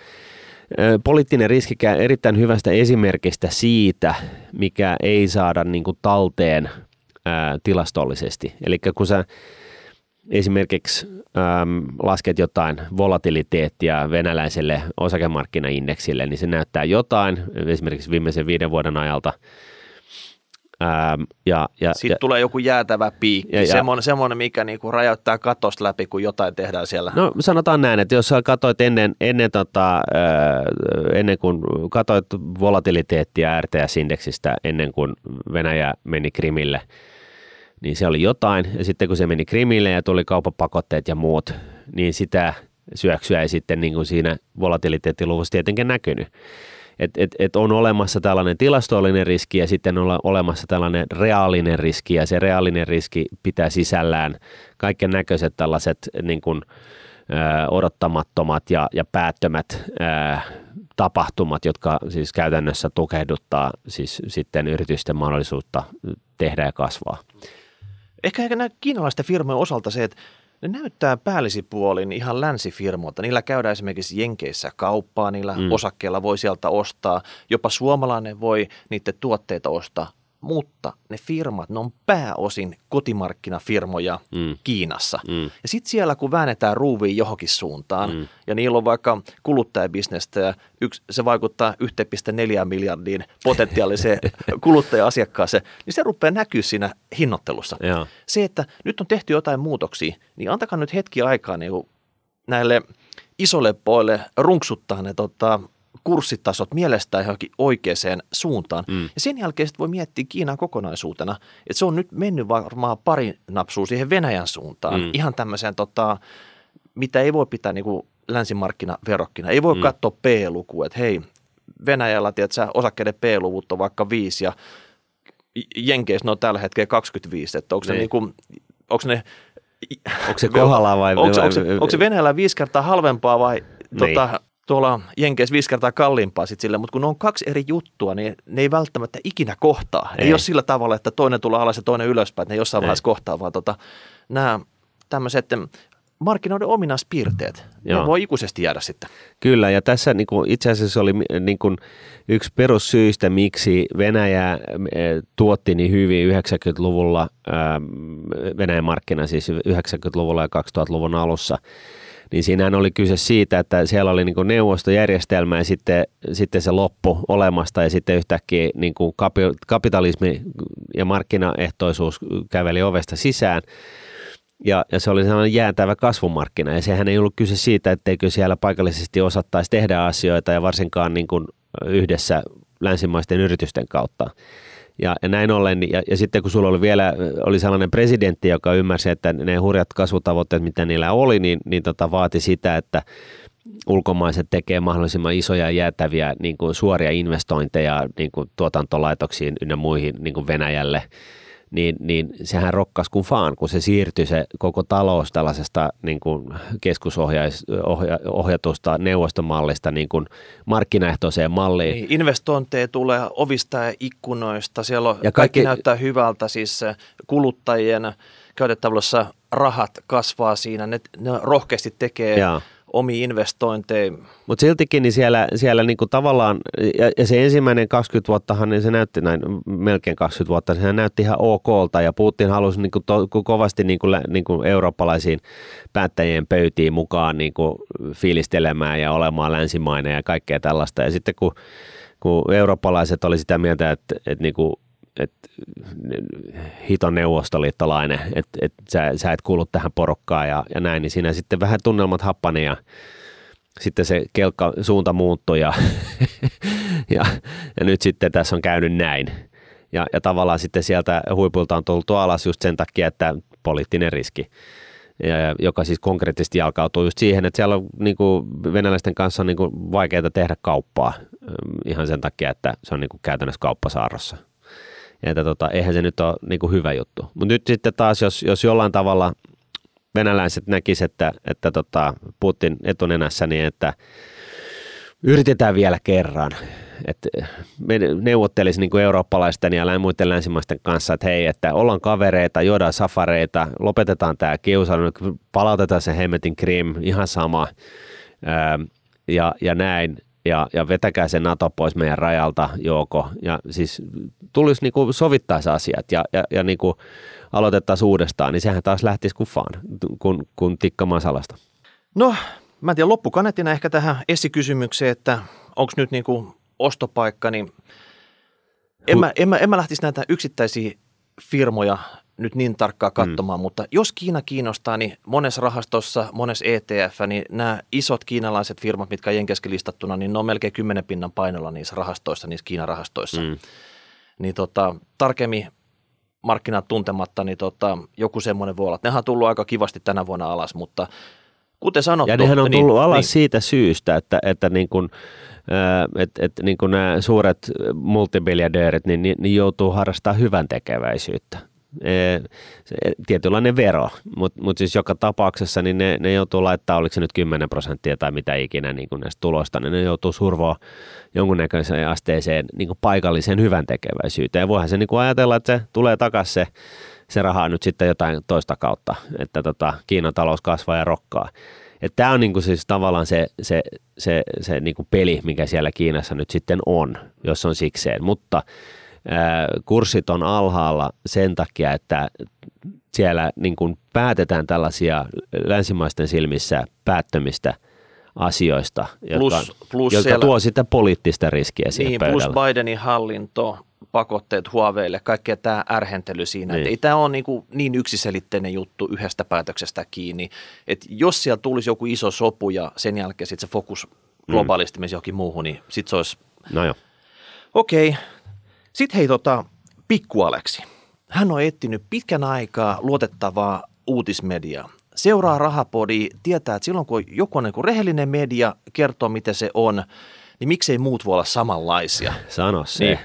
poliittinen riski käy erittäin hyvästä esimerkistä siitä, mikä ei saada niin kuin talteen ää, tilastollisesti. Eli kun sä esimerkiksi äm, lasket jotain volatiliteettia venäläiselle osakemarkkinaindeksille, niin se näyttää jotain, esimerkiksi viimeisen viiden vuoden ajalta. Ähm, ja, ja, Sitten ja, tulee joku jäätävä piikki, ja, semmoinen, semmoinen, mikä niinku rajoittaa katosta läpi, kun jotain tehdään siellä. No sanotaan näin, että jos sä katoit ennen, ennen, tota, ennen kuin katoit volatiliteettia R T S-indeksistä, ennen kuin Venäjä meni Krimille, niin se oli jotain. Ja sitten kun se meni Krimille ja tuli kauppapakotteet ja muut, niin sitä syöksyä ei sitten niin kuin siinä volatiliteettiluvussa tietenkin näkynyt. Että et, et on olemassa tällainen tilastollinen riski ja sitten on olemassa tällainen reaalinen riski ja se reaalinen riski pitää sisällään kaiken näköiset tällaiset niin kuin, ö, odottamattomat ja, ja päättömät ö, tapahtumat, jotka siis käytännössä tukehduttaa siis sitten yritysten mahdollisuutta tehdä ja kasvaa. Ehkä nämä kiinalaisten firmojen osalta se, että ne näyttää päällisipuolin ihan länsifirmoilta. Niillä käydään esimerkiksi Jenkeissä kauppaa, niillä mm. osakkeilla voi sieltä ostaa. Jopa suomalainen voi niiden tuotteita ostaa. mutta ne firmat, ne on pääosin kotimarkkinafirmoja mm. Kiinassa. Mm. Ja sitten siellä, kun väännetään ruuvia johonkin suuntaan, mm. ja niillä on vaikka kuluttajabisnestä, ja yksi, se vaikuttaa yksi pilkku neljä miljardiin potentiaaliseen kuluttaja-asiakkaaseen, niin se rupeaa näkyä siinä hinnoittelussa. Ja. Se, että nyt on tehty jotain muutoksia, niin antakaa nyt hetki aikaa niin näille isolle poille runksuttaa ne tota, kurssitasot mielestään johonkin oikeaan suuntaan. Mm. Ja sen jälkeen voi miettiä Kiinaa kokonaisuutena, että se on nyt mennyt varmaan pari napsua siihen Venäjän suuntaan. Mm. Ihan tämmöiseen, tota, mitä ei voi pitää niin kuin länsimarkkinaverokkina. Ei voi mm. katsoa P-lukua, että hei, Venäjällä tiedätkö, osakkeiden P-luvut on vaikka viisi ja Jenkeissä ne on tällä hetkellä kaksikymmentäviisi. Että onko ne niin kuin, onko ne Onko se kohdalla vai? Onko, vai, onko, vai, onko se Venäjällä viisi kertaa halvempaa vai tuota, tuolla Jenkeissä viisi kertaa kalliimpaa sitten sille, mutta kun on kaksi eri juttua, niin ne ei välttämättä ikinä kohtaa. Ei, ei ole sillä tavalla, että toinen tulee alas ja toinen ylöspäin, että ne jossain ei. Vaiheessa kohtaa, vaan tota, nämä tämmöiset markkinoiden ominaispiirteet, joo. Ne voi ikuisesti jäädä sitten. Kyllä, ja tässä niin kuin, itse asiassa oli niin kuin, yksi perussyistä, miksi Venäjä äh, tuotti niin hyvin yhdeksänkymmentäluvulla, äh, Venäjän markkina siis yhdeksänkymmentäluvulla ja kaksituhattaluvun alussa, niin siinähän oli kyse siitä, että siellä oli niin kuin neuvostojärjestelmä ja sitten, sitten se loppu olemasta ja sitten yhtäkkiä niin kuin kapitalismi ja markkinaehtoisuus käveli ovesta sisään. Ja, ja se oli sellainen jääntävä kasvumarkkina ja sehän ei ollut kyse siitä, etteikö siellä paikallisesti osattaisi tehdä asioita ja varsinkaan niin kuin yhdessä länsimaisten yritysten kautta. Ja, ja näin ollen, ja, ja sitten kun sulla oli vielä oli sellainen presidentti, joka ymmärsi, että ne hurjat kasvutavoitteet, mitä niillä oli, niin, niin tota, vaati sitä, että ulkomaiset tekee mahdollisimman isoja jäätäviä niin kuin suoria investointeja niin kuin tuotantolaitoksiin ynnä muihin niin kuin Venäjälle. Niin, niin sehän rokkasi kuin vaan, kun se siirtyi se koko talous tällaisesta niin kuin keskusohjatusta neuvostomallista niin kuin markkinaehtoiseen malliin. Niin, investointeja tulee ovista ja ikkunoista, siellä on, ja kaikki, kaikki näyttää hyvältä, siis kuluttajien käytettävässä rahat kasvaa siinä, ne, ne rohkeasti tekee jaa. Omia investointeja. Mutta siltikin niin siellä, siellä niinku tavallaan, ja, ja se ensimmäinen kaksikymmentä vuottahan, niin se näytti näin, melkein kaksikymmentä vuotta, niin se näytti ihan okolta, ja Putin halusi niinku to, kovasti niinku, niinku eurooppalaisiin päättäjien pöytiin mukaan niinku fiilistelemään ja olemaan länsimainen ja kaikkea tällaista. Ja sitten kun, kun eurooppalaiset oli sitä mieltä, että, että niinku, että hiton neuvostoliittolainen, että et sä, sä et kuulu tähän porukkaan ja, ja näin, niin siinä sitten vähän tunnelmat happani ja sitten se kelkka suunta muuttui ja, ja, ja nyt sitten tässä on käynyt näin. Ja, ja tavallaan sitten sieltä huipulta on tultu alas just sen takia, että poliittinen riski, ja, joka siis konkreettisesti jalkautuu just siihen, että siellä on niin kuin venäläisten kanssa on niin kuin vaikeaa tehdä kauppaa ihan sen takia, että se on niin kuin käytännössä kauppasaarrossa. Että tota, eihän se nyt ole niinku hyvä juttu. Mutta nyt sitten taas, jos, jos jollain tavalla venäläiset näkisivät, että, että tota Putin etunenässä, niin että yritetään vielä kerran. Että me neuvottelisimme niinku eurooppalaisten ja muiden länsimaisten kanssa, että hei, että ollaan kavereita, juodaan safareita, lopetetaan tämä kiusailu, palautetaan se hemmetin Krim, ihan sama öö, ja, ja näin. Ja, ja vetäkää se NATO pois meidän rajalta, joko. Ja siis tulisi niinku sovittaisi asiat ja, ja, ja niinku aloitettaisiin uudestaan, niin sehän taas lähtisi kuffaan, kun, kun tikkamaan salasta. No, mä en tiedä, loppukanetina ehkä tähän esikysymykseen, että onko nyt niinku ostopaikka, niin en mä, en mä, en mä lähtisi näitä yksittäisiä firmoja nyt niin tarkkaan katsomaan, mm. mutta jos Kiina kiinnostaa, niin monessa rahastossa, monessa E T F, niin nämä isot kiinalaiset firmat, mitkä on jenkeskin listattuna, niin ne on melkein kymmenen pinnan painolla niissä rahastoissa, niissä Kiinan rahastoissa. Mm. Niin tota, tarkemmin markkinat tuntematta, niin tota, joku semmoinen voi olla. Nehän on tullut aika kivasti tänä vuonna alas, mutta kuten sanottu. Ja nehän on tullut niin, alas niin, siitä syystä, että, että niin kuin että et, niin kuin nämä suuret multibiljardöörit, niin, niin, niin joutuu harrastamaan hyvän tekeväisyyttä. Tietynlainen vero, mutta mut siis joka tapauksessa niin ne, ne joutuu laittaa, oliko se nyt kymmenen prosenttia tai mitä ikinä niin kuin näistä tulosta, niin ne joutuu survoa jonkunnäköiseen asteeseen niin kuin paikalliseen hyvän tekeväisyyteen. Ja voihan se niin kuin ajatella, että se tulee takaisin se, se rahaa nyt sitten jotain toista kautta, että tota, Kiinan talous kasvaa ja rokkaa. Tämä on niinku siis tavallaan se, se, se, se niinku peli, mikä siellä Kiinassa nyt sitten on, jos on sikseen, mutta kurssit on alhaalla sen takia, että siellä niin kuin päätetään tällaisia länsimaisten silmissä päättömistä asioista, plus, jotka, plus jotka siellä, tuo sitä poliittista riskiä siihen niin, pöydälle. Plus Bidenin hallinto, pakotteet Huaweille, kaikkea tämä ärhentely siinä. Niin. Ei tämä ole niin, niin yksiselitteinen juttu yhdestä päätöksestä kiinni. Et jos siellä tulisi joku iso sopu ja sen jälkeen sit se fokus globaalisti mm. menisi johonkin muuhun, niin sitten se olisi... No joo. Okei. Okay. Sitten hei, tota, pikku Aleksi. Hän on etsinyt pitkän aikaa luotettavaa uutismediaa. Seuraa Rahapodia, tietää, että silloin kun joku on niin kuin rehellinen media, kertoo miten se on, niin miksei muut voi olla samanlaisia. Sano se. Niin,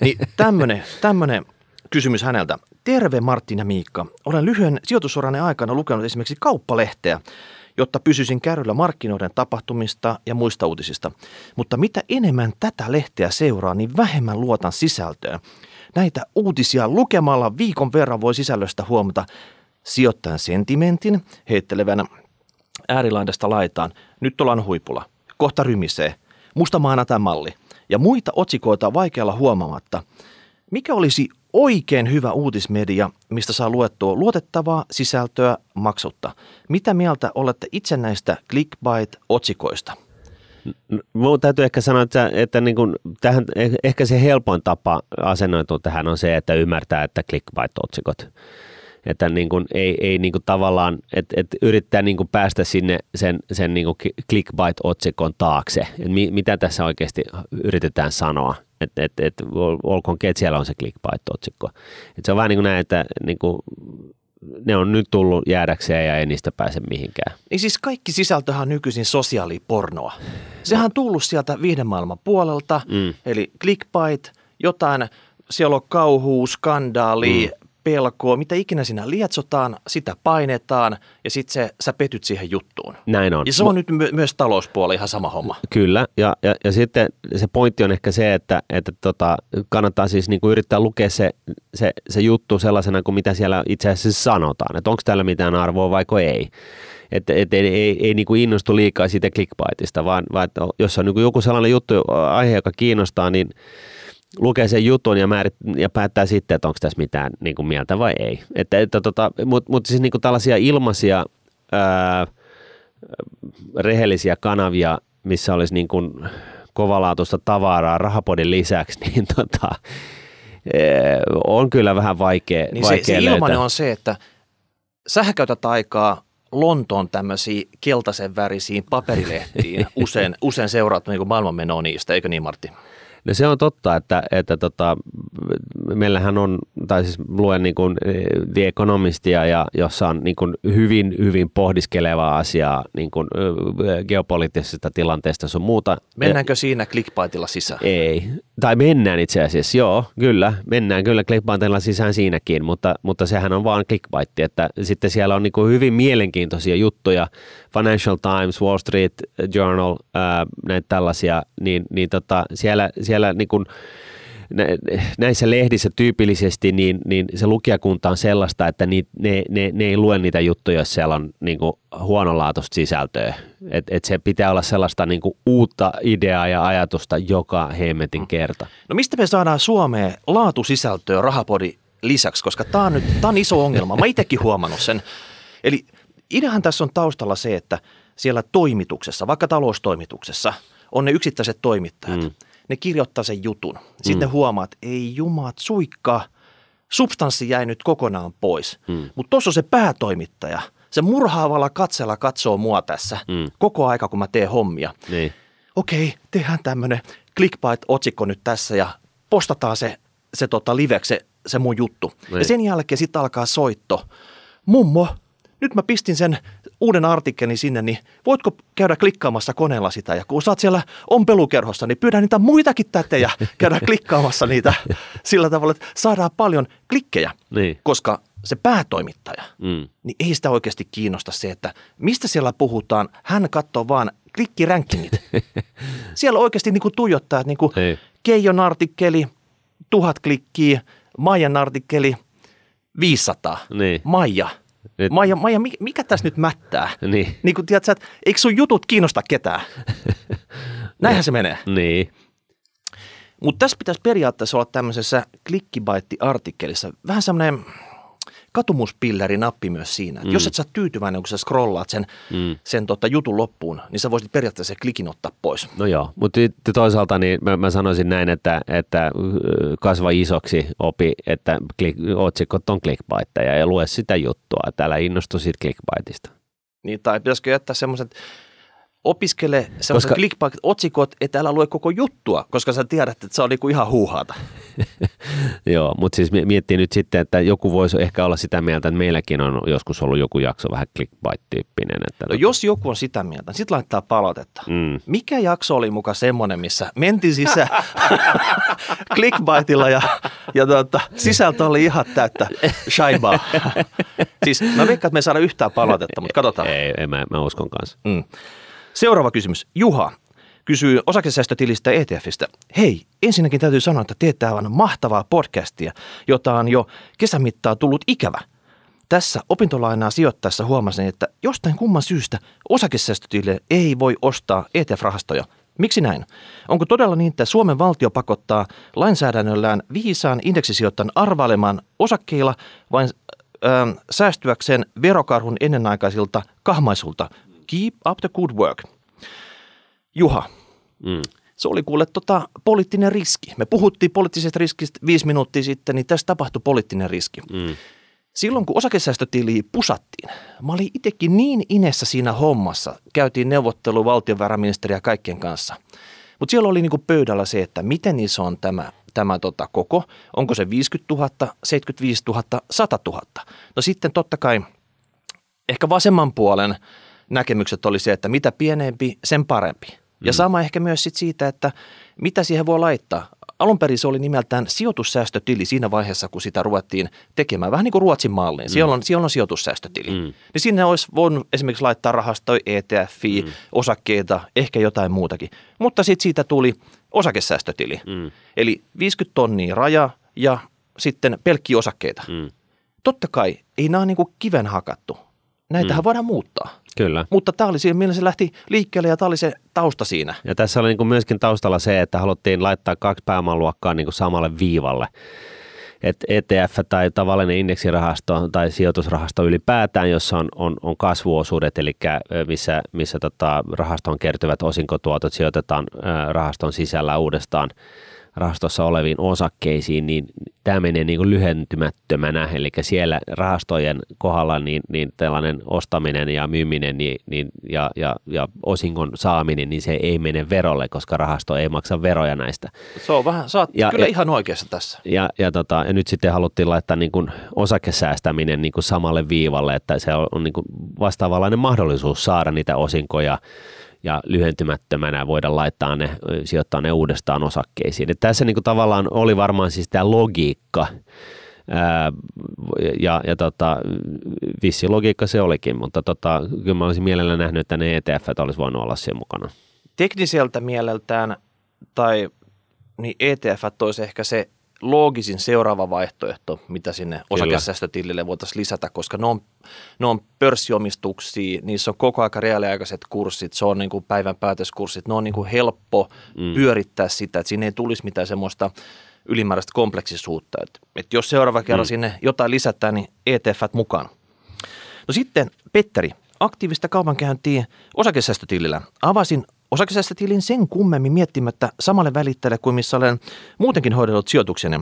niin tämmönen, tämmönen kysymys häneltä. Terve Martin ja Miikka. Olen lyhyen sijoitusurani aikana lukenut esimerkiksi Kauppalehteä, jotta pysyisin kärryllä markkinoiden tapahtumista ja muista uutisista. Mutta mitä enemmän tätä lehteä seuraa, niin vähemmän luotan sisältöön. Näitä uutisia lukemalla viikon verran voi sisällöstä huomata sijoittajan sentimentin heittelevänä äärilaidasta laitaan. Nyt ollaan huipulla. Kohta rymisee. Musta maana tämä malli. Ja muita otsikoita vaikealla huomaamatta. Mikä olisi oikein hyvä uutismedia, mistä saa luettua luotettavaa sisältöä maksutta? Mitä mieltä olette itse näistä clickbait-otsikoista? Minun täytyy ehkä sanoa, että, että niin kuin tähän, ehkä se helpoin tapa asennoitua tähän on se, että ymmärtää, että clickbait-otsikot. Että niin kuin ei, ei niin kuin tavallaan, että, että yrittää niin kuin päästä sinne sen, sen niin kuin clickbait-otsikon taakse. Että mi, mitä tässä oikeasti yritetään sanoa? Että et, et, olkoonkin, että siellä on se clickbait-otsikko. Että se on vähän niin kuin näin, että niin kuin ne on nyt tullut jäädäkseen ja ei niistä pääse mihinkään. Ei siis kaikki sisältöhän nykyisin sosiaalipornoa. Sehän on tullut sieltä viihdemaailman puolelta, mm. eli clickbait, jotain, siellä on kauhu, skandaali, mm. pelkoa, mitä ikinä sinä lietsotaan, sitä painetaan ja sitten sä petyt siihen juttuun. Näin on. Ja se on Ma- nyt my- myös talouspuolella ihan sama homma. Kyllä, ja, ja, ja sitten se pointti on ehkä se, että, että tota, kannattaa siis niinku yrittää lukea se, se, se juttu sellaisena kuin mitä siellä itse asiassa sanotaan, että onko täällä mitään arvoa vaiko ei. Että et, ei, ei, ei niinku innostu liikaa siitä clickbaitista, vaan, vaan jos on niinku joku sellainen juttu, aihe, joka kiinnostaa, niin lukee sen jutun ja, määrit, ja päättää sitten, että onko tässä mitään niin kuin mieltä vai ei. Että, että, tota, Mutta mut siis niin kuin tällaisia ilmaisia, ää, rehellisiä kanavia, missä olisi niin kuin kovalaatuista tavaraa Rahapodin lisäksi, niin tota, ää, on kyllä vähän vaikea, niin vaikea se, se löytää. Ilmainen on se, että sähän käytät aikaa Lontoon tämmöisiin keltaisen värisiin paperilehtiin. Usein, usein seuraat niin kuin maailmanmenoa niistä, eikö niin Martti? No se on totta, että, että tota, meillähän on, tai siis luen niin kuin The Economistia, ja, jossa on niin kuin hyvin, hyvin pohdiskelevaa asiaa niin kuin geopoliittisesta tilanteesta sun muuta. Mennäänkö siinä clickbaitilla sisään? Ei, tai mennään itse asiassa, joo, kyllä, mennään kyllä clickbaitilla sisään siinäkin, mutta, mutta sehän on vaan clickbait, että sitten siellä on niin kuin hyvin mielenkiintoisia juttuja, Financial Times, Wall Street Journal, ää, näitä tällaisia, niin, niin tota, siellä, siellä niin kuin näissä lehdissä tyypillisesti niin, niin se lukijakunta on sellaista, että ni, ne, ne, ne ei lue niitä juttuja, jos siellä on niin kuin huonolaatuista sisältöä. Et, et se pitää olla sellaista niin kuin uutta ideaa ja ajatusta joka hemmetin kerta. No mistä me saadaan Suomeen laatusisältöä Rahapodin lisäksi, koska tämä on, on iso ongelma. Mä itsekin huomannut sen. Eli ideahan tässä on taustalla se, että siellä toimituksessa, vaikka taloustoimituksessa, on ne yksittäiset toimittajat. Mm. Ne kirjoittaa sen jutun. Sitten mm. huomaat, että ei jumat suikka, substanssi jäi nyt kokonaan pois. Mm. Mutta tuossa on se päätoimittaja. Se murhaavalla katsella katsoo mua tässä mm. koko aika, kun mä teen hommia. Niin. Okei, tehdään tämmöinen clickbait-otsikko nyt tässä ja postataan se, se tota liveksi, se, se mun juttu. Niin. Ja sen jälkeen sitten alkaa soitto. Mummo, nyt mä pistin sen uuden artikkelin sinne, niin voitko käydä klikkaamassa koneella sitä? Ja kun sä oot siellä ompelukerhossa, niin pyydän niitä muitakin tätejä käydä klikkaamassa niitä sillä tavalla, että saadaan paljon klikkejä, niin. Koska se päätoimittaja, mm. niin ei sitä oikeasti kiinnosta se, että mistä siellä puhutaan. Hän katsoo vaan klikkiränkingit. Siellä oikeasti niin kuin tuijottaa, että niin kuin Keijon artikkeli, tuhat klikkiä, Maijan artikkeli, viisisataa, niin. Maija. Maija, Maija, mikä tässä nyt mättää? Niin. Niin kun tiedät sä, että eikö sun jutut kiinnosta ketään? Näinhän se menee. Niin. Mutta tässä pitäisi periaatteessa olla tämmöisessä clickbait-artikkelissa vähän semmoinen katumuspilleri-nappi myös siinä. Mm. Jos et sä tyytyväinen, kun sä scrollaat sen, mm. sen tota jutun loppuun, niin sä voisit periaatteessa klikin ottaa pois. No joo, mutta toisaalta niin mä, mä sanoisin näin, että, että kasva isoksi opi, että klik, otsikot on clickbaitteja ja lue sitä juttua, että älä innostu siitä clickbaitista. Niin, tai pitäisikö jättää semmoiset... Opiskele sellaiset koska... clickbait-otsikot, että älä lue koko juttua, koska sä tiedät, että se on niinku ihan huuhaata. Joo, mutta siis miettii nyt sitten, että joku voisi ehkä olla sitä mieltä, että meilläkin on joskus ollut joku jakso vähän clickbait-tyyppinen. Että... No, jos joku on sitä mieltä, niin sit laittaa palautetta. Mm. Mikä jakso oli muka semmoinen, missä mentiin sisään clickbaitilla ja, ja tuota, sisältö oli ihan täyttä shaibaa. Siis mä veikkaan, että me ei saada yhtään palautetta, mutta katsotaan. Ei, ei mä, mä uskon kanssa. Mm. Seuraava kysymys. Juha kysyy osakesäästötilistä ja E T F:stä. Hei, ensinnäkin täytyy sanoa, että teet aivan mahtavaa podcastia, jota on jo kesän mittaan tullut ikävä. Tässä opintolainaa sijoittaessa huomasin, että jostain kumman syystä osakesäästötilille ei voi ostaa E T F-rahastoja. Miksi näin? Onko todella niin, että Suomen valtio pakottaa lainsäädännöllään viisaan indeksisijoittajan arvailemaan osakkeilla vain ähm, säästyäkseen verokarhun ennenaikaisilta kahmaisulta? Keep up the good work. Juha, mm. se oli kuule tota, poliittinen riski. Me puhuttiin poliittisesta riskistä viisi minuuttia sitten, niin tässä tapahtui poliittinen riski. Mm. Silloin kun osakesäästötiliä pusattiin, mä olin itsekin niin inessä siinä hommassa. Käytiin neuvottelu valtionvarainministeriä kaikkien kanssa. Mutta siellä oli niinku pöydällä se, että miten iso on tämä, tämä tota koko. Onko se viisikymmentätuhatta, seitsemänkymmentäviisituhatta, satatuhatta? No sitten totta kai ehkä vasemman puolen näkemykset oli se, että mitä pienempi, sen parempi. Mm. Ja sama ehkä myös sit siitä, että mitä siihen voi laittaa. Alun perin se oli nimeltään sijoitussäästötili siinä vaiheessa, kun sitä ruvettiin tekemään. Vähän niin kuin Ruotsin malliin. Mm. Siellä on, siellä on sijoitussäästötili. Mm. Niin sinne olisi voinut esimerkiksi laittaa rahastoja, E T F:iä, mm. osakkeita, ehkä jotain muutakin. Mutta sitten siitä tuli osakesäästötili. Mm. Eli viisikymmentä tonnia raja ja sitten pelkkiä osakkeita. Mm. Totta kai ei nämä ole niin kuin kiven hakattu. Näitähän mm. voidaan muuttaa. Kyllä. Mutta tämä oli siinä, millä se lähti liikkeelle ja tämä oli se tausta siinä. Ja tässä oli niin kuin myöskin taustalla se, että haluttiin laittaa kaksi pääomaluokkaa niin kuin samalle viivalle. Et E T F tai tavallinen indeksirahasto tai sijoitusrahasto ylipäätään, jossa on, on, on kasvuosuudet, eli missä, missä tota rahastoon kertyvät osinkotuotot sijoitetaan rahaston sisällä uudestaan rahastossa oleviin osakkeisiin, niin tämä menee niin kuin lyhentymättömänä, eli siellä rahastojen kohdalla niin, niin tällainen ostaminen ja myyminen niin, niin, ja, ja, ja osingon saaminen, niin se ei mene verolle, koska rahasto ei maksa veroja näistä. Se on vähän, sä oot ja, kyllä ja, ihan oikeassa tässä. Ja, ja, tota, ja nyt sitten haluttiin laittaa niin kuin osakesäästäminen niin kuin samalle viivalle, että se on niin kuin vastaavanlainen mahdollisuus saada niitä osinkoja, ja lyhentymättömänä voidaan laittaa ne, sijoittaa ne uudestaan osakkeisiin. Et tässä niin kuin tavallaan oli varmaan siis tämä logiikka, ää, ja, ja tota, vissi logiikka se olikin, mutta tota, kyllä mä olisin mielellä nähnyt, että ne E T F:t olisi voinut olla siellä mukana. Tekniseltä mieleltään, tai niin E T F:t olisi ehkä se loogisin seuraava vaihtoehto, mitä sinne osakesäästötilille voitaisiin lisätä, koska ne on, ne on pörssiomistuksia, niissä on koko ajan reaaliaikaiset kurssit, se on niin kuin päivän päätöskurssit, ne on niin kuin helppo mm. pyörittää sitä, että siinä ei tulisi mitään semmoista ylimääräistä kompleksisuutta. Et, et jos seuraava kerran mm. sinne jotain lisätään, niin E T F:t mukaan. No sitten Petteri, aktiivista kaupankäyntiä osakesäästötilillä. Avasin osakesäästötilin sen kummemmin miettimättä samalle välittäjälle kuin missä olen muutenkin hoidellut sijoitukseni.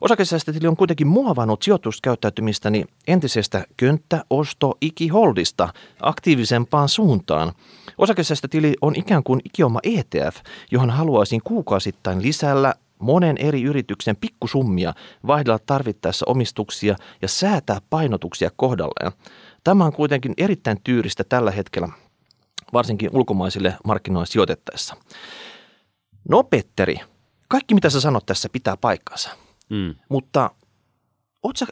Osakesäästötili on kuitenkin muovannut sijoituskäyttäytymistäni entisestä könttäosto-ikiholdista aktiivisempaan suuntaan. Osakesäästötili on ikään kuin ikioma E T F, johon haluaisin kuukausittain lisällä monen eri yrityksen pikkusummia, vaihdella tarvittaessa omistuksia ja säätää painotuksia kohdalleen. Tämä on kuitenkin erittäin tyyristä tällä hetkellä, varsinkin ulkomaisille markkinoille sijoitettaessa. No Petteri, kaikki mitä sä sanot tässä pitää paikkansa, mm. mutta oot sä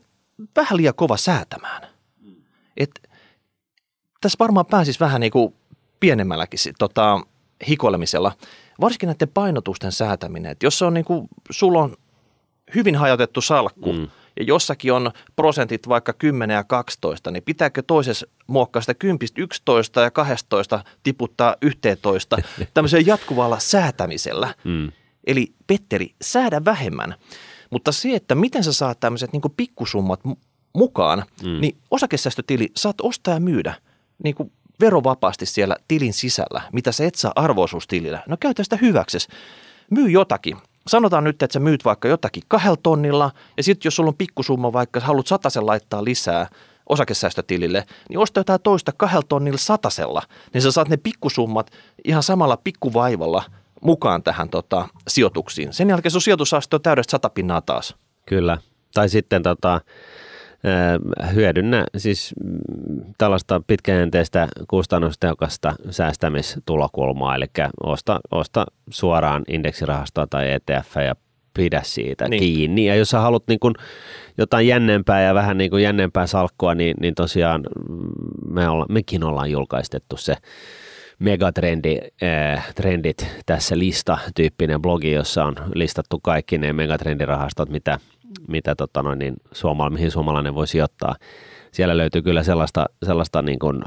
vähän liian kova säätämään? Et, tässä varmaan pääsisi vähän niin kuin pienemmälläkin tota, hikoilemisella, varsinkin näiden painotusten säätäminen. Et jos se on niin kuin, sulla on hyvin hajotettu salkku, mm. ja jossakin on prosentit vaikka kymmenen ja kaksitoista, niin pitääkö toisessa muokkaa sitä kymmenen, yksitoista ja kaksitoista tiputtaa yhteentoista tämmöisellä jatkuvalla säätämisellä? Mm. Eli Petteri, säädä vähemmän. Mutta se, että miten sä saat tämmöiset niin kuin pikkusummat mukaan, mm. niin osakesäästötili saat ostaa ja myydä niin kuin verovapaasti siellä tilin sisällä, mitä sä et saa arvo-osuustilillä. No käytä sitä hyväksesi. Myy jotakin. Sanotaan nyt, että sä myyt vaikka jotakin kahdella tonnilla ja sitten jos sulla on pikkusumma, vaikka haluat satasen laittaa lisää osakesäästötilille, niin osta jotain toista kahdella tonnilla satasella, niin sä saat ne pikkusummat ihan samalla pikkuvaivalla mukaan tähän tota, sijoituksiin. Sen jälkeen sun sijoitusaste on täydestä satapinnaa taas. Kyllä. Tai sitten tota, hyödynnä siis tällaista pitkäjänteistä kustannustehokasta säästämistulokulmaa, eli osta, osta suoraan indeksirahastoa tai E T F ja pidä siitä niin kiinni. Ja jos sä haluat niin kun jotain jännempää ja vähän niin kun jännempää salkkua, niin, niin tosiaan me olla, mekin ollaan julkaistettu se megatrendi, äh, trendit tässä lista-tyyppinen blogi, jossa on listattu kaikki ne megatrendirahastot, mitä, mitä tota noin, niin suomala, mihin suomalainen voi sijoittaa. Siellä löytyy kyllä sellaista, sellaista niin kuin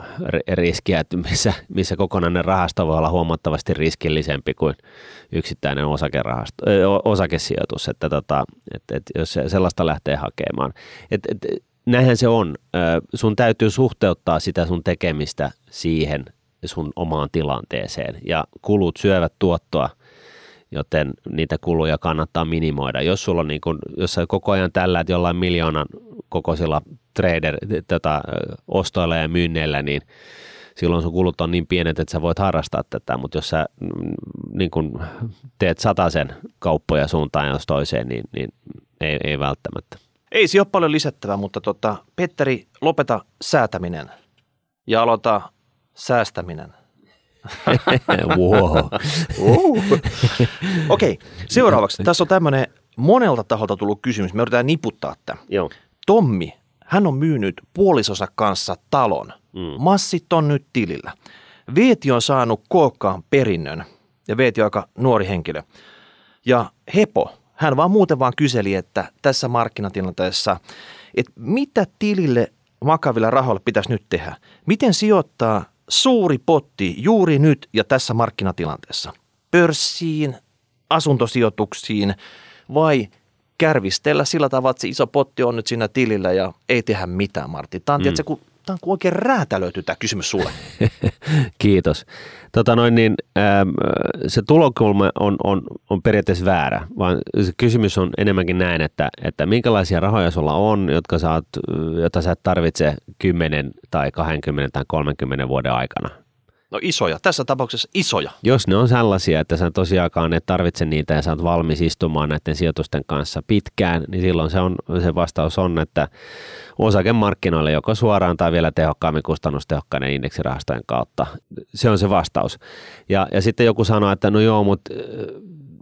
riskiä, että missä, missä kokonainen rahasto voi olla huomattavasti riskillisempi kuin yksittäinen osakerahasto, ö, osakesijoitus, että tota, et, et, jos sellaista lähtee hakemaan. Et, et, näinhän se on. Sun täytyy suhteuttaa sitä sun tekemistä siihen sun omaan tilanteeseen ja kulut syövät tuottoa, joten niitä kuluja kannattaa minimoida. Jos sulla on niin kuin, jos sä koko ajan tällä, että jollain miljoonan kokoisilla trader, tota, ostoilla ja myynneillä, niin silloin sun kulut on niin pienet, että sä voit harrastaa tätä, mutta jos sä niin kun teet satasen kauppoja suuntaan jos toiseen, niin, niin ei, ei välttämättä. Ei se ole paljon lisättävää, mutta tota, Petteri, lopeta säätäminen ja aloita säästäminen. Wow. Wow. Okei, seuraavaksi. Tässä on tämmöinen monelta taholta tullut kysymys. Me yritetään niputtaa tämän. Joo. Tommi, hän on myynyt puolisonsa kanssa talon. Mm. Massit on nyt tilillä. Veeti on saanut kookkaan perinnön ja Veeti on aika nuori henkilö. Ja Hepo, hän vaan muuten vaan kyseli, että tässä markkinatilanteessa, että mitä tilille vakavilla rahoilla pitäisi nyt tehdä? Miten sijoittaa suuri potti juuri nyt ja tässä markkinatilanteessa? Pörssiin, asuntosijoituksiin vai kärvistellä sillä tavalla, että se iso potti on nyt siinä tilillä ja ei tehdä mitään, Martin? Tämä on, mm. tiedätkö, kun, tämä on kun oikein räätälöity tämä kysymys sulle. Kiitos. Tota noin, niin, ähm, se tulokulma on, on, on periaatteessa väärä, vaan se kysymys on enemmänkin näin, että, että minkälaisia rahoja sulla on, jotka sä oot, jota sä et tarvitse kymmenen tai kaksikymmentä tai kolmenkymmenen vuoden aikana. No isoja, tässä tapauksessa isoja. Jos ne on sellaisia, että sä tosiaankaan et tarvitse niitä ja sä oot valmis istumaan näiden sijoitusten kanssa pitkään, niin silloin se, on, se vastaus on, että osakemarkkinoille joko suoraan tai vielä tehokkaammin kustannustehokkainen indeksirahastojen kautta. Se on se vastaus. Ja, ja sitten joku sanoo, että no joo, mutta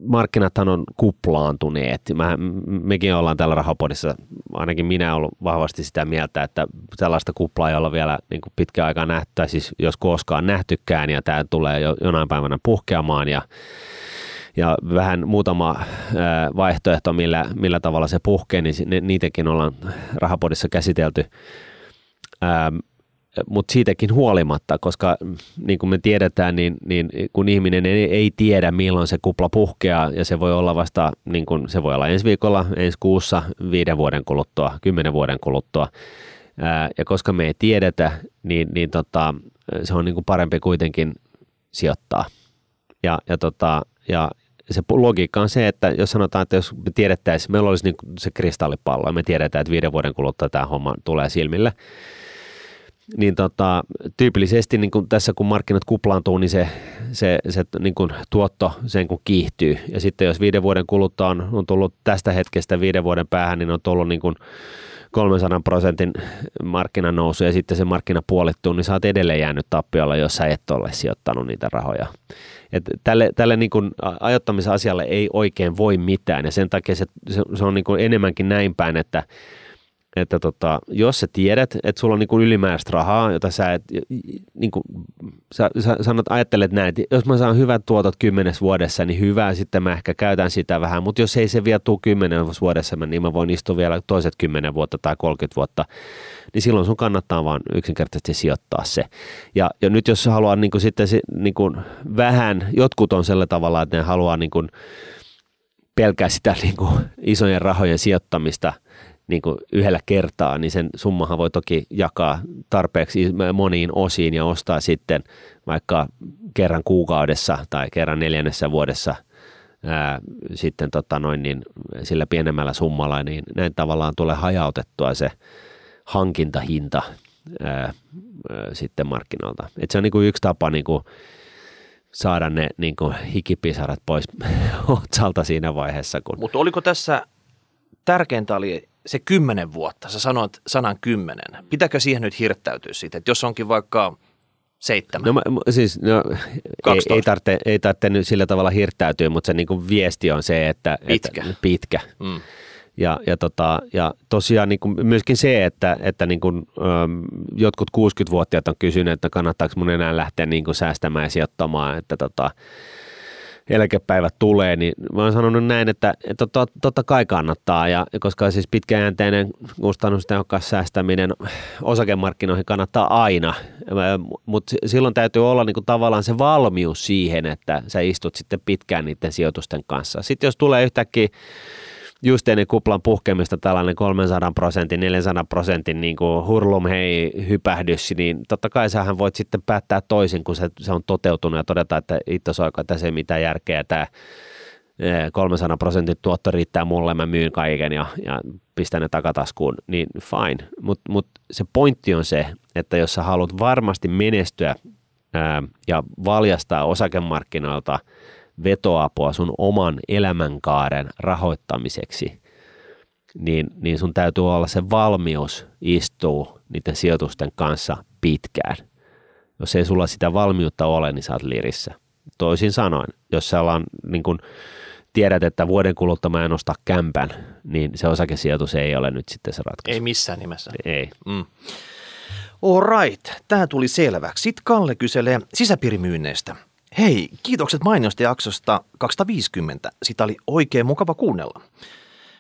markkinathan on kuplaantuneet. Mä, mekin ollaan täällä Rahapodissa, ainakin minä olen vahvasti sitä mieltä, että tällaista kuplaa ei olla vielä niin kuin pitkän aikaa nähty, tai siis jos koskaan nähtykään, ja tämä tulee jo, jonain päivänä puhkeamaan, ja, ja vähän muutama vaihtoehto, millä, millä tavalla se puhkee, niin niitäkin ollaan Rahapodissa käsitelty. Ähm, Mutta siitäkin huolimatta, koska niin kuin me tiedetään, niin, niin kun ihminen ei, ei tiedä milloin se kupla puhkeaa ja se voi olla vasta, niin kuin se voi olla ensi viikolla, ensi kuussa, viiden vuoden kuluttua, kymmenen vuoden kuluttua. Ää, ja koska me ei tiedetä, niin, niin tota, se on niin kuin parempi kuitenkin sijoittaa. Ja, ja, tota, ja se logiikka on se, että jos sanotaan, että jos me tiedettäisiin, meillä olisi niin kuin se kristallipallo ja me tiedetään, että viiden vuoden kuluttua tämä homma tulee silmille. Niin tota, tyypillisesti niin kun tässä kun markkinat kuplaantuu, niin se, se, se niin kun tuotto sen kun kiihtyy. Ja sitten jos viiden vuoden kuluttua on, on tullut tästä hetkestä viiden vuoden päähän, niin on tullut niin kun kolmensadan prosentin markkinanousu ja sitten se markkina puolittuu, niin sä oot edelleen jäänyt tappiolla, jos sä et ole sijoittanut niitä rahoja. Et tälle tälle niin kun ajoittamisasialle ei oikein voi mitään ja sen takia se, se on niin kun enemmänkin näin päin, että Että tota, jos sä tiedät, että sulla on niinku ylimääräistä rahaa, jota sä, et, niinku, sä, sä sanot, ajattelet näin, että jos mä saan hyvät tuotot kymmenessä vuodessa, niin hyvä, sitten mä ehkä käytän sitä vähän, mutta jos ei se vielä tule kymmenen vuodessa, niin mä voin istua vielä toiset kymmenen vuotta tai kolmekymmentä vuotta, niin silloin sun kannattaa vaan yksinkertaisesti sijoittaa se. Ja, ja nyt jos sä haluaa niinku sitten niinku vähän, jotkut on sillä tavalla, että ne haluaa niinku pelkää sitä niin kuin isojen rahojen sijoittamista niin kuin yhdellä kertaa, niin sen summahan voi toki jakaa tarpeeksi moniin osiin ja ostaa sitten vaikka kerran kuukaudessa tai kerran neljännessä vuodessa ää, sitten tota noin niin sillä pienemmällä summalla, niin näin tavallaan tulee hajautettua se hankintahinta ää, ää, sitten markkinoilta. Et se on niin kuin yksi tapa niin kuin saada ne niin kuin hikipisarat pois otsalta siinä vaiheessa. Kun... Mutta oliko tässä tärkeintä oli se kymmenen vuotta, sä sanoit sanan kymmenen. Pitääkö siihen nyt hirttäytyä siitä, että jos onkin vaikka seitsemän? No, siis, no, ei, ei, tarvitse, ei tarvitse nyt sillä tavalla hirttäytyä, mutta se niin kuin viesti on se, että pitkä. Että, pitkä. Mm. Ja, ja, tota, ja tosiaan niin kuin myöskin se, että, että niin kuin, äm, jotkut kuusikymmentävuotiaat on kysynyt, että kannattaako mun enää lähteä niin kuin säästämään ja sijoittamaan, että tota, eläkepäivät tulee, niin mä oon sanonut näin, että, että tot, totta kai kannattaa, ja koska siis pitkäjänteinen kustannustehokas säästäminen osakemarkkinoihin kannattaa aina, mutta silloin täytyy olla niinku tavallaan se valmius siihen, että sä istut sitten pitkään niiden sijoitusten kanssa. Sitten jos tulee yhtäkkiä just ennen kuplan puhkemista tällainen kolmesataa prosentin, neljäsataa prosentin niin kuin hurlum hei hypähdys, niin totta kai sähän voit sitten päättää toisin, kun se, se on toteutunut ja todeta, että itse asiassa tässä ei mitään järkeä, tämä kolmesataa prosentin tuotto riittää mulle, mä myyn kaiken ja, ja pistän ne takataskuun, niin fine. Mutta mut se pointti on se, että jos sä haluat varmasti menestyä ää, ja valjastaa osakemarkkinoilta vetoapua sun oman elämänkaaren rahoittamiseksi, niin, niin sun täytyy olla se valmius istua niiden sijoitusten kanssa pitkään. Jos ei sulla sitä valmiutta ole, niin sä oot lirissä. Toisin sanoen, jos sä ollaan, niin kun tiedät, että vuoden kuluttua mä en osta kämpän, niin se osakesijoitus ei ole nyt sitten se ratkaisu. Ei missään nimessä. Ei. Mm. All right, tämä tuli selväksi. Sitten Kalle kyselee sisäpiirimyynneistä. Hei, kiitokset mainiosta jaksosta kaksisataaviisikymmentä. Sitä oli oikein mukava kuunnella.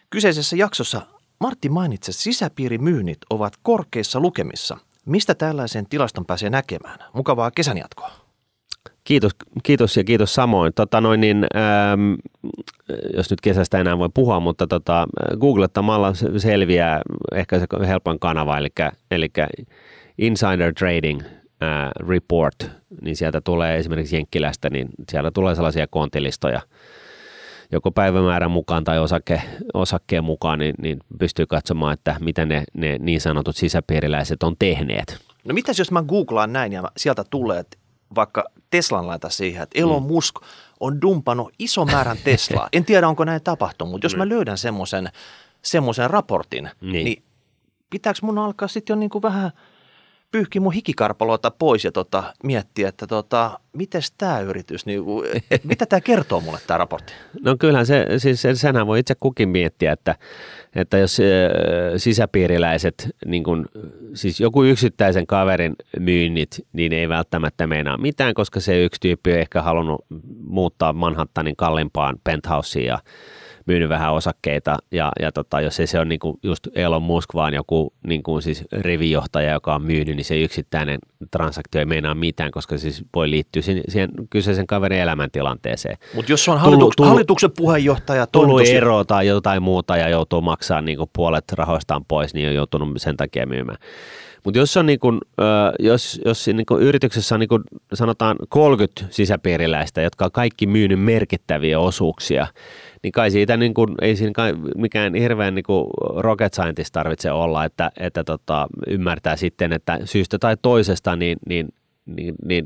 Kyseisessä jaksossa Martin mainitsi, että sisäpiirimyynnit ovat korkeissa lukemissa. Mistä tällaisen tilaston pääsee näkemään? Mukavaa kesän jatkoa. Kiitos, kiitos ja kiitos samoin. Tota noin, niin, ähm, jos nyt kesästä enää voi puhua, mutta tota, googlettamalla selviää ehkä se helpoin kanava, eli, eli Insider Trading Report, niin sieltä tulee esimerkiksi Jenkkilästä, niin siellä tulee sellaisia kontilistoja, joko päivämäärän mukaan tai osake, osakkeen mukaan, niin, niin pystyy katsomaan, että mitä ne, ne niin sanotut sisäpiiriläiset on tehneet. No mitäs jos mä googlaan näin ja sieltä tulee, että vaikka Teslan laita siihen, että Elon mm. Musk on dumpanut ison määrän Teslaa. En tiedä, onko näin tapahtunut, mutta jos mä löydän semmoisen semmoisen raportin, niin, niin pitääkö mun alkaa sitten jo niin kuin vähän pyyhki mun hikikarpaloita pois ja tota, miettiä, että tota, mites tämä yritys, niin, mitä tämä kertoo mulle tämä raportti? No kyllähän se, siis senhän voi itse kukin miettiä, että, että jos sisäpiiriläiset, niin kun, siis joku yksittäisen kaverin myynnit, niin ei välttämättä meinaa mitään, koska se yksi tyyppi on ehkä halunnut muuttaa Manhattanin kalliimpaan penthouseen ja myynyt vähän osakkeita, ja, ja tota, jos ei se ole niinku just Elon Musk, vaan joku niinku siis rivijohtaja, joka on myynyt, niin se yksittäinen transaktio ei meinaa mitään, koska siis voi liittyä siihen, siihen kyseisen kaverin elämäntilanteeseen. Mutta jos on hallituks, tullu, hallituksen puheenjohtaja, tullut ero tai jotain muuta ja joutuu maksamaan niinku puolet rahoistaan pois, niin on joutunut sen takia myymään. Mutta jos, niinku, jos, jos niinku yrityksessä on niinku sanotaan kolmekymmentä sisäpiiriläistä, jotka on kaikki myynyt merkittäviä osuuksia, niin kai siitä niin kuin, ei siinä kai mikään hirveän niin kuin rocket scientist tarvitse olla, että, että tota, ymmärtää sitten, että syystä tai toisesta niin, niin, niin, niin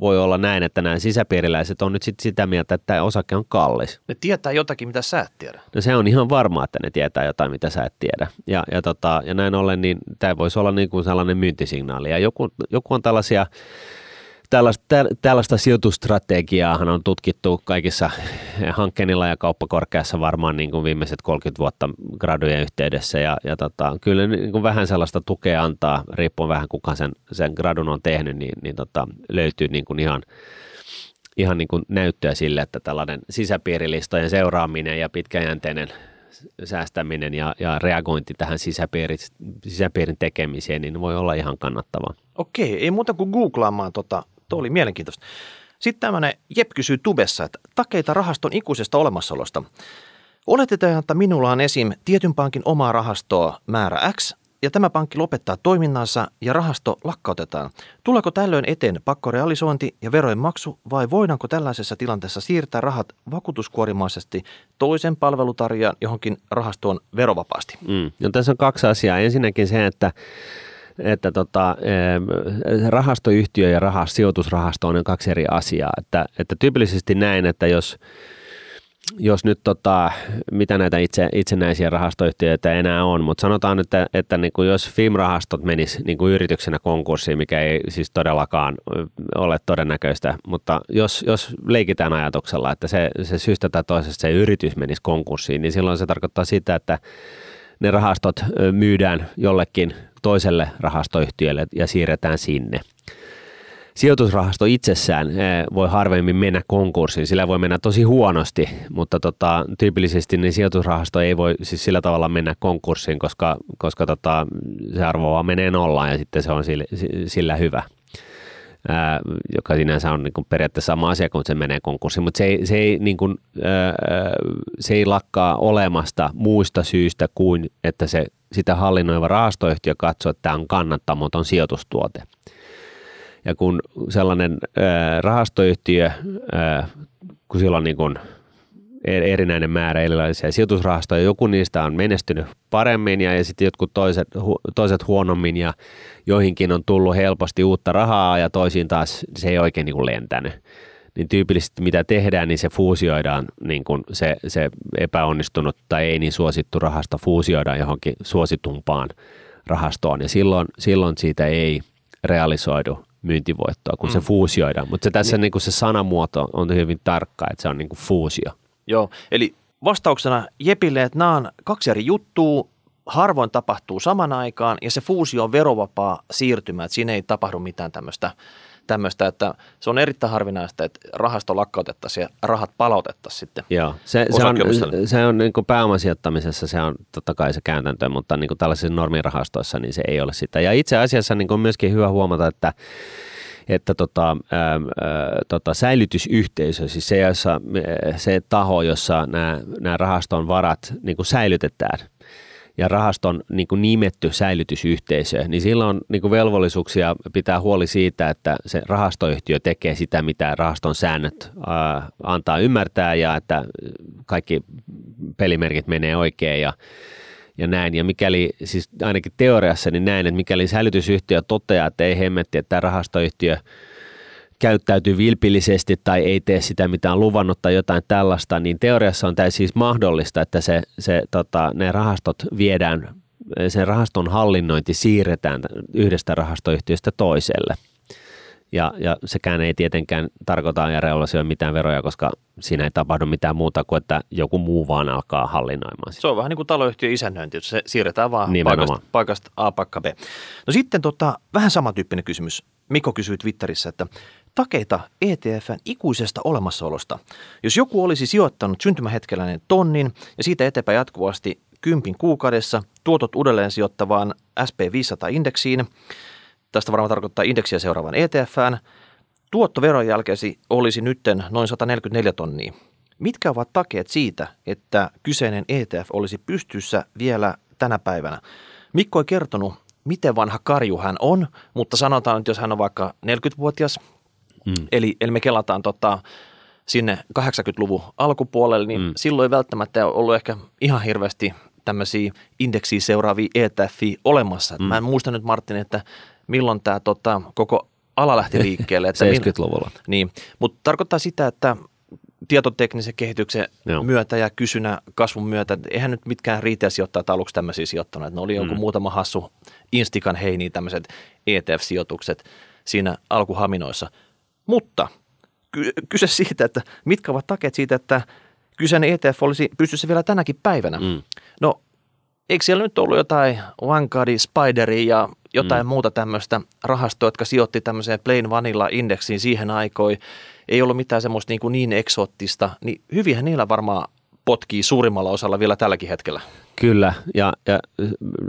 voi olla näin, että nämä sisäpiiriläiset on nyt sit sitä mieltä, että tämä osake on kallis. Ne tietää jotakin, mitä sä et tiedä. No se on ihan varmaa, että ne tietää jotain, mitä sä et tiedä. Ja, ja, tota, ja näin ollen, niin tämä voisi olla niin kuin sellainen myyntisignaali. Ja joku, joku on tällaisia... Tällaista, tällaista sijoitusstrategiaahan on tutkittu kaikissa hankkeenilla ja kauppakorkeassa varmaan niin kuin viimeiset kolmekymmentä vuotta gradujen yhteydessä. Ja, ja tota, kyllä niin kuin vähän sellaista tukea antaa, riippuen vähän kuka sen, sen gradun on tehnyt, niin, niin tota, löytyy niin kuin ihan, ihan niin kuin näyttöä sille, että tällainen sisäpiirilistojen seuraaminen ja pitkäjänteinen säästäminen ja, ja reagointi tähän sisäpiirin, sisäpiirin tekemiseen, niin voi olla ihan kannattavaa. Okei, ei muuta kuin googlaamaan. Tota, tuo oli mielenkiintoista. Sitten tämmöinen Jep kysyy tubessa, että takeita rahaston ikuisesta olemassaolosta. Oletetaan, että minulla on esim. Tietyn pankin omaa rahastoa määrä X ja tämä pankki lopettaa toiminnansa ja rahasto lakkautetaan. Tuleeko tällöin eteen pakkorealisointi ja verojen maksu vai voidaanko tällaisessa tilanteessa siirtää rahat vakuutuskuorimaisesti toisen palvelutarjoajan johonkin rahastoon verovapaasti? Mm. No, tässä on kaksi asiaa. Ensinnäkin se, että että tota, rahastoyhtiö ja rahas, sijoitusrahasto on kaksi eri asiaa. Että, että tyypillisesti näin, että jos, jos nyt tota, mitä näitä itse, itsenäisiä rahastoyhtiöitä enää on, mutta sanotaan nyt, että, että niin kuin jos F I M-rahastot menisi niin kuin yrityksenä konkurssiin, mikä ei siis todellakaan ole todennäköistä, mutta jos, jos leikitään ajatuksella, että se, se syystä tai toisesta se yritys menisi konkurssiin, niin silloin se tarkoittaa sitä, että ne rahastot myydään jollekin toiselle rahastoyhtiölle ja siirretään sinne. Sijoitusrahasto itsessään voi harvemmin mennä konkurssiin, sillä voi mennä tosi huonosti, mutta tota, tyypillisesti niin sijoitusrahasto ei voi siis sillä tavalla mennä konkurssiin, koska, koska tota, se arvo vaan menee nollaan ja sitten se on sillä, sillä hyvä. Ää, joka sinänsä on niin kuin periaatteessa sama asia, kun se menee konkurssiin, mutta se ei, se, ei, niin kuin, ää, se ei lakkaa olemasta muista syistä kuin, että se, sitä hallinnoiva rahastoyhtiö katsoo, että tämä on kannattamaton sijoitustuote. Ja kun sellainen ää, rahastoyhtiö, ää, kun sillä on niin kuin erinäinen määrä erilaisia sijoitusrahastoja, joku niistä on menestynyt paremmin ja, ja sitten jotkut toiset, toiset huonommin ja joihinkin on tullut helposti uutta rahaa ja toisiin taas se ei oikein niin kuin lentänyt. Niin tyypillisesti mitä tehdään, niin se fuusioidaan, niin kuin se, se epäonnistunut tai ei niin suosittu rahasto fuusioidaan johonkin suositumpaan rahastoon ja silloin, silloin siitä ei realisoidu myyntivoittoa, kun mm. se fuusioidaan. Mutta se tässä niin. Niin kuin se sanamuoto on hyvin tarkka, että se on niin kuin fuusio. Joo, eli vastauksena Jepille, että nämä on kaksi eri juttua, harvoin tapahtuu saman aikaan ja se fuusio on verovapaa siirtymä, että siinä ei tapahdu mitään tämmöistä, tämmöistä, että se on erittäin harvinaista, että rahasto lakkautettaisiin ja rahat palautettaisiin sitten. Joo, se, se on, se on niin kuin pääomasijoittamisessa, se on totta kai se käytäntö, mutta niin kuin tällaisissa normirahastoissa niin se ei ole sitä. Ja itse asiassa niin kuin on myöskin hyvä huomata, että että tota, ää, ää, tota, säilytysyhteisö, siis se, jossa, ää, se taho, jossa nämä rahaston varat niin kuin säilytetään ja rahaston niin kuin nimetty säilytysyhteisö, niin sillä on niin kuin velvollisuuksia pitää huoli siitä, että se rahastoyhtiö tekee sitä, mitä rahaston säännöt ää, antaa ymmärtää ja että kaikki pelimerkit menee oikein ja Ja näin, ja mikäli, siis ainakin teoriassa, niin näin, että mikäli säilytysyhtiö toteaa, että ei hemmetti, että tämä rahastoyhtiö käyttäytyy vilpillisesti tai ei tee sitä, mitä on luvannut tai jotain tällaista, niin teoriassa on täysin siis mahdollista, että se, se, tota, ne rahastot viedään, sen rahaston hallinnointi siirretään yhdestä rahastoyhtiöstä toiselle. Ja, ja sekään ei tietenkään tarkoita ja realisoida mitään veroja, koska siinä ei tapahdu mitään muuta kuin, että joku muu vaan alkaa hallinnoimaan sitä. Se on vähän niin kuin taloyhtiön isännöinti, että se siirretään vaan paikasta, paikasta A paikka B. No sitten tota, vähän samantyyppinen kysymys. Mikko kysyy Twitterissä, että takeita E T F:n ikuisesta olemassaolosta. Jos joku olisi sijoittanut syntymähetkelläinen tonnin ja siitä eteenpäin jatkuvasti kympin kuukaudessa tuotot uudelleen sijoittavaan S and P viisisataa-indeksiin, tästä varmaan tarkoittaa indeksiä seuraavan E T F:ään. Tuottoveron jälkeesi olisi nytten noin sata neljäkymmentäneljä tonnia. Mitkä ovat takeet siitä, että kyseinen E T F olisi pystyssä vielä tänä päivänä? Mikko ei kertonut, miten vanha karju hän on, mutta sanotaan, että jos hän on vaikka neljäkymmentävuotias, mm. eli, eli me kelataan tota, sinne kahdeksankymmentäluvun alkupuolelle, niin mm. silloin ei välttämättä ollut ehkä ihan hirveästi tämmöisiä indeksiä seuraavia E T F:iä olemassa. Mm. Mä en muista nyt, Martin, että milloin tämä tota, koko ala lähti liikkeelle. Että seitsemänkymmentäluvulla. Niin, mutta tarkoittaa sitä, että tietoteknisen kehityksen Joo. myötä ja kysynä kasvun myötä, eihän nyt mitkään riitä sijoittajat aluksi tämmöisiä sijoittaneet. Ne oli joku mm. muutama hassu instikan heiniin tämmöiset E T F-sijoitukset siinä alkuhaminoissa. Mutta ky- kyse siitä, että mitkä ovat takeet siitä, että kyseinen E T F olisi pystyssä vielä tänäkin päivänä. Mm. No, eikö siellä nyt ollut jotain Vanguardia, Spideria ja jotain mm. muuta tämmöistä rahastoa, jotka sijoitti tämmöiseen plain vanilla-indeksiin siihen aikoin. Ei ollut mitään semmoista niin, niin eksoottista, niin hyvinhän niillä varmaan potkii suurimmalla osalla vielä tälläkin hetkellä. Kyllä, ja, ja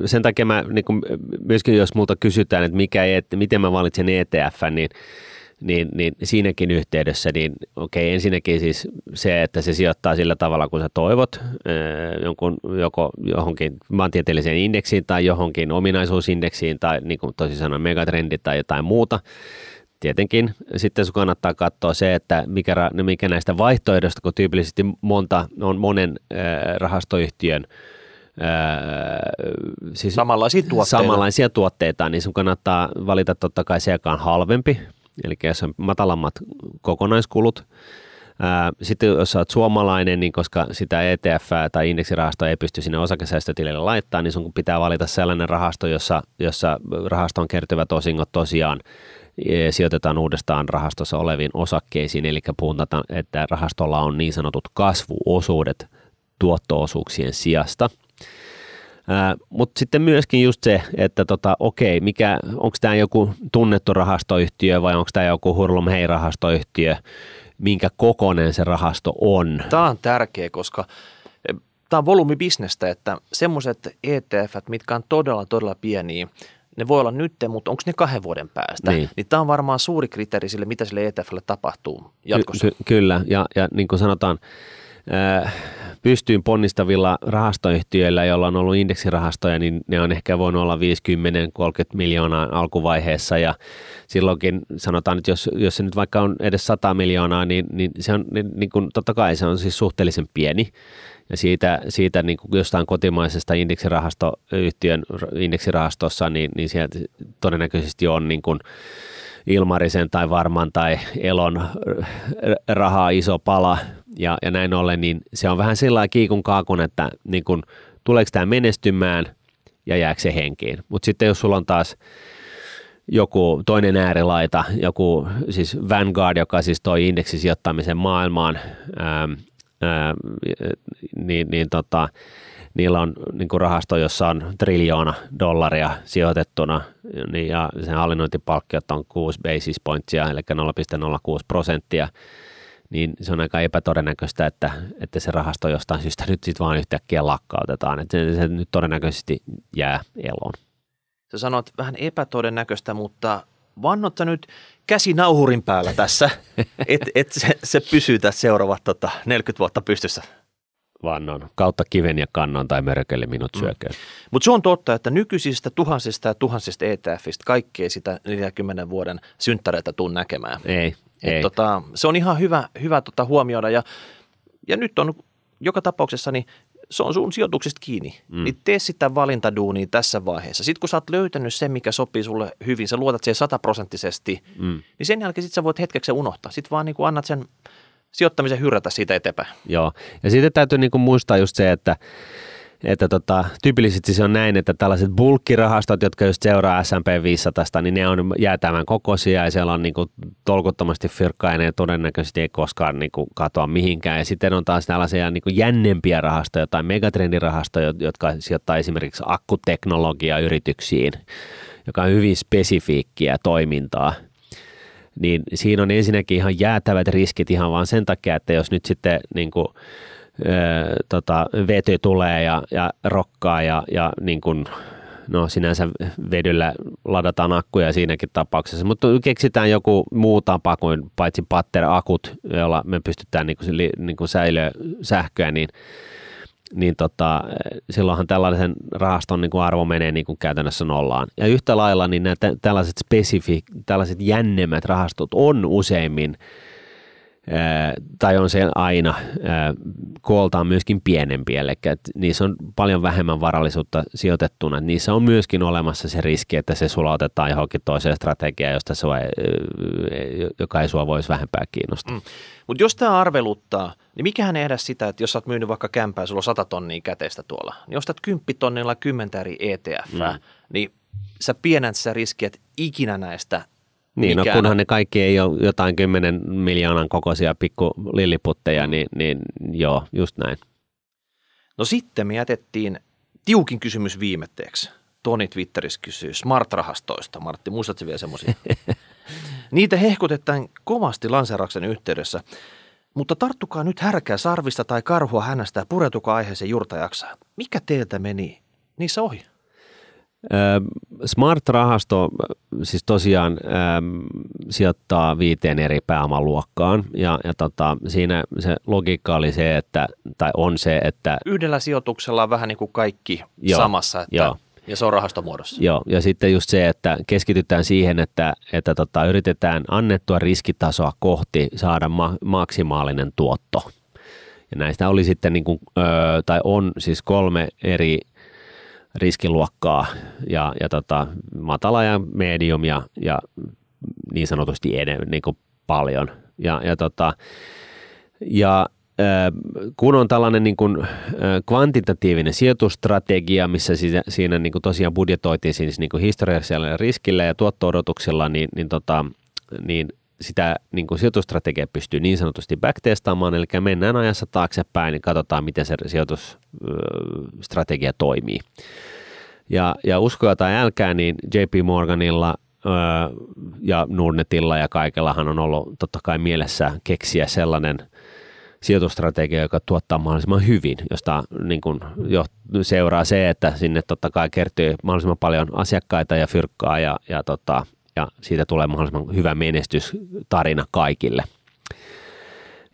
sen takia mä, niin kun, myöskin jos multa kysytään, että mikä, miten mä valitsen E T F, niin niin, niin siinäkin yhteydessä, niin okei, ensinnäkin siis se, että se sijoittaa sillä tavalla, kun sä toivot, jonkun, joko johonkin maantieteelliseen indeksiin tai johonkin ominaisuusindeksiin tai niin kuin tosi sanoen megatrendi tai jotain muuta. Tietenkin sitten sun kannattaa katsoa se, että mikä, mikä näistä vaihtoehdoista, kun tyypillisesti monta on monen rahastoyhtiön Öö, siis samanlaisia tuotteita. samanlaisia tuotteita, niin sun kannattaa valita totta kai se, joka on halvempi, eli jos on matalammat kokonaiskulut. Sitten jos olet suomalainen, niin koska sitä E T F tai indeksirahastoa ei pysty sinne osakesäästötilille laittaa, niin sun pitää valita sellainen rahasto, jossa, jossa rahastoon kertyvät osingot tosiaan sijoitetaan uudestaan rahastossa oleviin osakkeisiin, eli puhutaan, että rahastolla on niin sanotut kasvuosuudet tuotto-osuuksien sijasta. Mutta sitten myöskin just se, että tota, okei, mikä, onko tämä joku tunnettu rahastoyhtiö vai onko tämä joku hurlum hei rahastoyhtiö, minkä kokoinen se rahasto on? Tämä on tärkeä, koska tämä on volyymibisnestä, että semmoiset E T F:t, mitkä on todella, todella pieniä, ne voi olla nyt, mutta onko ne kahden vuoden päästä? Niin. Niin tämä on varmaan suuri kriteeri sille, mitä sille E T F:lle tapahtuu jatkossa. Ky- ky- kyllä, ja, ja niin kuin sanotaan, pystyyn ponnistavilla rahastoyhtiöillä, joilla on ollut indeksirahastoja, niin ne on ehkä voinut olla viisikymmentä–kolmekymmentä miljoonaa alkuvaiheessa ja silloinkin sanotaan, että jos, jos se nyt vaikka on edes sata miljoonaa, niin, niin se on niin kuin, totta kai se on siis suhteellisen pieni ja siitä, siitä niin kuin jostain kotimaisesta indeksirahastoyhtiön indeksirahastossa, niin, niin sieltä todennäköisesti on niin kuin Ilmarisen tai Varman tai Elon rahaa iso pala ja, ja näin ollen, niin se on vähän sillä lailla kiikun kaakun, että niin kun, tuleeko tämä menestymään ja jääkö se henkiin. Mutta sitten jos sulla on taas joku toinen äärilaita, joku siis Vanguard, joka siis toi indeksisijoittamisen maailmaan, ää, ää, niin, niin tota, niillä on niin kuin rahasto, jossa on triljoona dollaria sijoitettuna niin, ja sen hallinnointipalkkiot on kuusi basis pointsia, eli nolla pilkku nolla kuusi prosenttia, niin se on aika epätodennäköistä, että, että se rahasto jostain syystä nyt sitten vaan yhtäkkiä lakkautetaan. Että se, se nyt todennäköisesti jää eloon. Sä sanoit vähän epätodennäköistä, mutta vannotta nyt käsi nauhurin päällä tässä, että et se, se pysyy tässä seuraavat tota, neljäkymmentä vuotta pystyssä. Vannon. Kautta kiven ja kannon tai mörkölle minut syököön. Mm. Mutta se on totta, että nykyisistä tuhansista ja tuhansista E T F:istä kaikkea sitä neljänkymmenen vuoden synttäreitä tuun näkemään. Ei, ei. Tota, se on ihan hyvä, hyvä tota huomioida ja, ja nyt on joka tapauksessa, niin se on sun sijoituksesta kiinni. Mm. Niin tee sitä valintaduunia tässä vaiheessa. Sitten kun sä oot löytänyt sen, mikä sopii sulle hyvin, sä luotat siihen sataprosenttisesti, mm. niin sen jälkeen sit sä voit hetkeksi unohtaa. Sitten vaan niin kun annat sen sijoittamisen hyrrätä siitä eteenpäin. Joo, ja siitä täytyy niinku muistaa just se, että, että tota, tyypillisesti se on näin, että tällaiset bulkkirahastot, jotka just seuraa S and P viisisataa, niin ne on jäätävän kokoisia ja siellä on niinku tolkuttomasti fyrkkaa ja ne todennäköisesti ei koskaan niinku katoa mihinkään. Ja sitten on taas tällaisia niinku jännempiä rahastoja tai megatrendirahastoja, jotka sijoittaa esimerkiksi akkuteknologiayrityksiin, joka on hyvin spesifiikkiä toimintaa. Niin siinä on ensinnäkin ihan jäätävät riskit ihan vaan sen takia, että jos nyt sitten niin kuin, ö, tota, vety tulee ja, ja rokkaa ja, ja niin kuin, no sinänsä vedyllä ladataan akkuja siinäkin tapauksessa, mutta keksitään joku muu tapa kuin paitsi patterakut, jolla me pystytään niin kuin, niin kuin säilöä sähköä, niin, niin tota, silloinhan tällaisen rahaston niin kuin arvo menee niin kuin käytännössä nollaan. Ja yhtä lailla niin nämä t- tällaiset spesifi, tällaiset jännemmät rahastot on useimmin, ää, tai on se aina, ää, kooltaan myöskin pienempi, eli niissä on paljon vähemmän varallisuutta sijoitettuna. Niissä on myöskin olemassa se riski, että se sulautetaan johonkin toiseen strategiaan, josta sua, ää, joka ei sua voisi vähempää kiinnostaa. Mm. Mutta jos tämä arveluttaa, niin mikähän ei ehdä sitä, että jos sä oot myynyt vaikka kämpää, sulla on sata tonnia käteistä tuolla, niin ostat kymppitonnilla kymmentä eri E T F:ää, mm. niin sä pienät sä riskiä, että ikinä näistä niin, mikään. No kunhan ne kaikki ei ole jotain kymmenen miljoonan kokoisia pikku lilliputteja, niin, niin joo, just näin. No sitten me jätettiin tiukin kysymys viimetteeksi. Toni Twitterissä kysyy smart-rahastoista. Martti, muistatko vielä semmoisia? Niitä hehkutetaan kovasti lanseerauksen yhteydessä, mutta tarttukaa nyt härkää sarvista tai karhua hännästä ja pureutukaa aiheeseen juurta jaksaa. Mikä teiltä meni niissä ohi? Smart-rahasto siis tosiaan äm, sijoittaa viiteen eri pääomaluokkaan ja, ja tota, siinä se logiikka oli se, että, tai on se, että yhdellä sijoituksella on vähän niin kuin kaikki joo, samassa, että joo. Ja se on rahastomuodossa. Joo, ja sitten just se, että keskitytään siihen, että, että tota, yritetään annettua riskitasoa kohti saada ma- maksimaalinen tuotto. Ja näistä oli sitten, niin kuin, ö, tai on siis kolme eri riskiluokkaa, ja, ja tota, matala ja medium ja, ja niin sanotusti enemmän, niin kuin paljon. Ja, ja, tota, ja kun on tällainen niin kuin kvantitatiivinen sijoitusstrategia, missä siinä niin kuin tosiaan budjetoitiin siis niin kuin historiallisella riskillä ja tuotto-odotuksilla, niin, niin, tota, niin sitä niin kuin sijoitusstrategia pystyy niin sanotusti backtestaamaan, eli mennään ajassa taaksepäin, niin katsotaan, miten se sijoitusstrategia toimii. Ja, ja uskoa tai älkää, niin J P Morganilla ja Nordnetilla ja kaikellahan on ollut totta kai mielessä keksiä sellainen sijoitusstrategia, joka tuottaa mahdollisimman hyvin, josta niin kuin seuraa se, että sinne totta kai kertyy mahdollisimman paljon asiakkaita ja fyrkkaa ja, ja, tota, ja siitä tulee mahdollisimman hyvä menestystarina kaikille.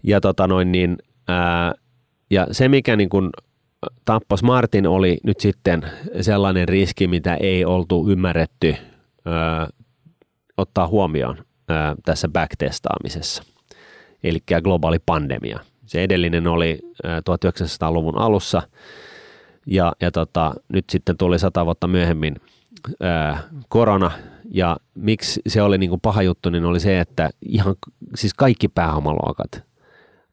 Ja, tota noin niin, ää, ja se, mikä niin kuin tappos Martin, oli nyt sitten sellainen riski, mitä ei oltu ymmärretty ää, ottaa huomioon ää, tässä backtestaamisessa, eli globaali pandemia. Se edellinen oli tuhatyhdeksänsataaluvun alussa ja, ja tota, nyt sitten tuli sata vuotta myöhemmin ää, korona, ja miksi se oli niin kuin paha juttu, niin oli se, että ihan siis kaikki pääomaluokat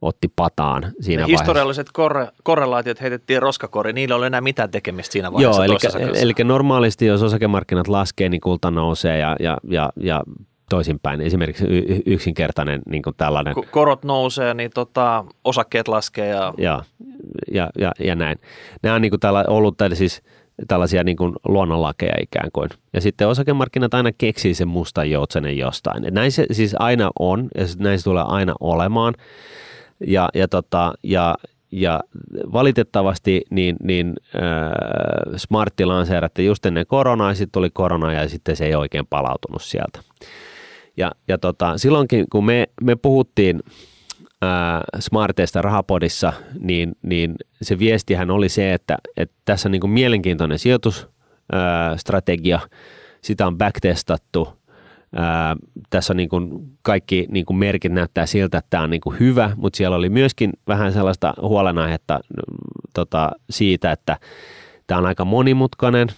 otti pataan siinä ne vaiheessa. Historialliset kor- korrelaatiot heitettiin roskakoriin, niillä ei ole enää mitään tekemistä siinä vaiheessa. Joo, eli, eli normaalisti jos osakemarkkinat laskee, niin kulta nousee ja, ja, ja, ja toisinpäin. Esimerkiksi y- yksinkertainen niin kuin tällainen. Korot nousee, niin tota, osakkeet laskee. Ja, ja, ja, ja, ja näin. Nämä on niin kuin täällä ollut täällä siis tällaisia niin kuin luonnonlakeja ikään kuin. Ja sitten osakemarkkinat aina keksii sen mustan joutsenen jostain. Et näin se siis aina on ja näin se tulee aina olemaan. Ja, ja, tota, ja, ja valitettavasti niin, niin äh, smartti lanseeratti just ennen koronaa, sitten tuli korona ja sitten se ei oikein palautunut sieltä. Ja, ja tota, silloinkin, kun me, me puhuttiin ää, smarteista rahapodissa, niin, niin se viestihän oli se, että, että tässä on niin kuin mielenkiintoinen sijoitusstrategia, sitä on backtestattu, ää, tässä on niin kuin kaikki niin kuin merkit näyttää siltä, että tämä on niin kuin hyvä, mutta siellä oli myöskin vähän sellaista huolenaihetta tota, siitä, että tämä on aika monimutkainen.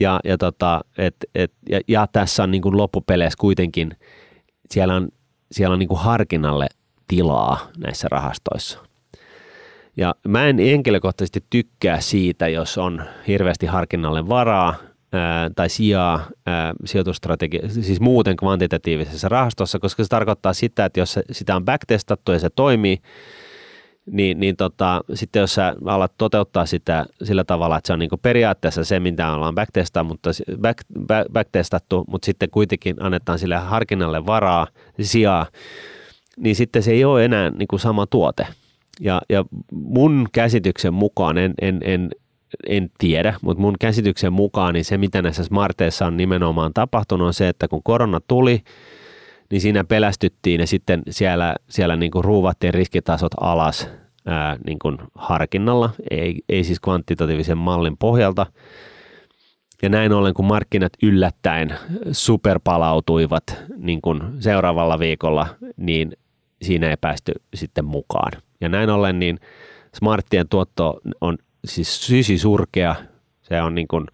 Ja, ja, tota, et, et, ja, ja tässä on niin kuin loppupeleissä kuitenkin, siellä on, siellä on niin kuin harkinnalle tilaa näissä rahastoissa. Ja mä en henkilökohtaisesti tykkää siitä, jos on hirveästi harkinnalle varaa ää, tai sijaa ää, sijoitusstrategia, siis muuten kvantitatiivisessa rahastossa, koska se tarkoittaa sitä, että jos sitä on backtestattu ja se toimii, Niin, niin tota, sitten jos sä alat toteuttaa sitä sillä tavalla, että se on niin kuin periaatteessa se, mitä ollaan backtestattu, mutta, back, back, backtestattu, mutta sitten kuitenkin annetaan sille harkinnalle varaa, sijaa, niin sitten se ei ole enää niin kuin sama tuote. Ja, ja mun käsityksen mukaan, en, en, en, en tiedä, mutta mun käsityksen mukaan niin se, mitä näissä smarteissa on nimenomaan tapahtunut, on se, että kun korona tuli, niin siinä pelästyttiin ja sitten siellä, siellä niin kuin ruuvattiin riskitasot alas ää, niin kuin harkinnalla, ei, ei siis kvantitatiivisen mallin pohjalta. Ja näin ollen, kun markkinat yllättäen superpalautuivat niin kuin seuraavalla viikolla, niin siinä ei päästy sitten mukaan. Ja näin ollen niin smarttien tuotto on siis sysisurkea, se on niin kuin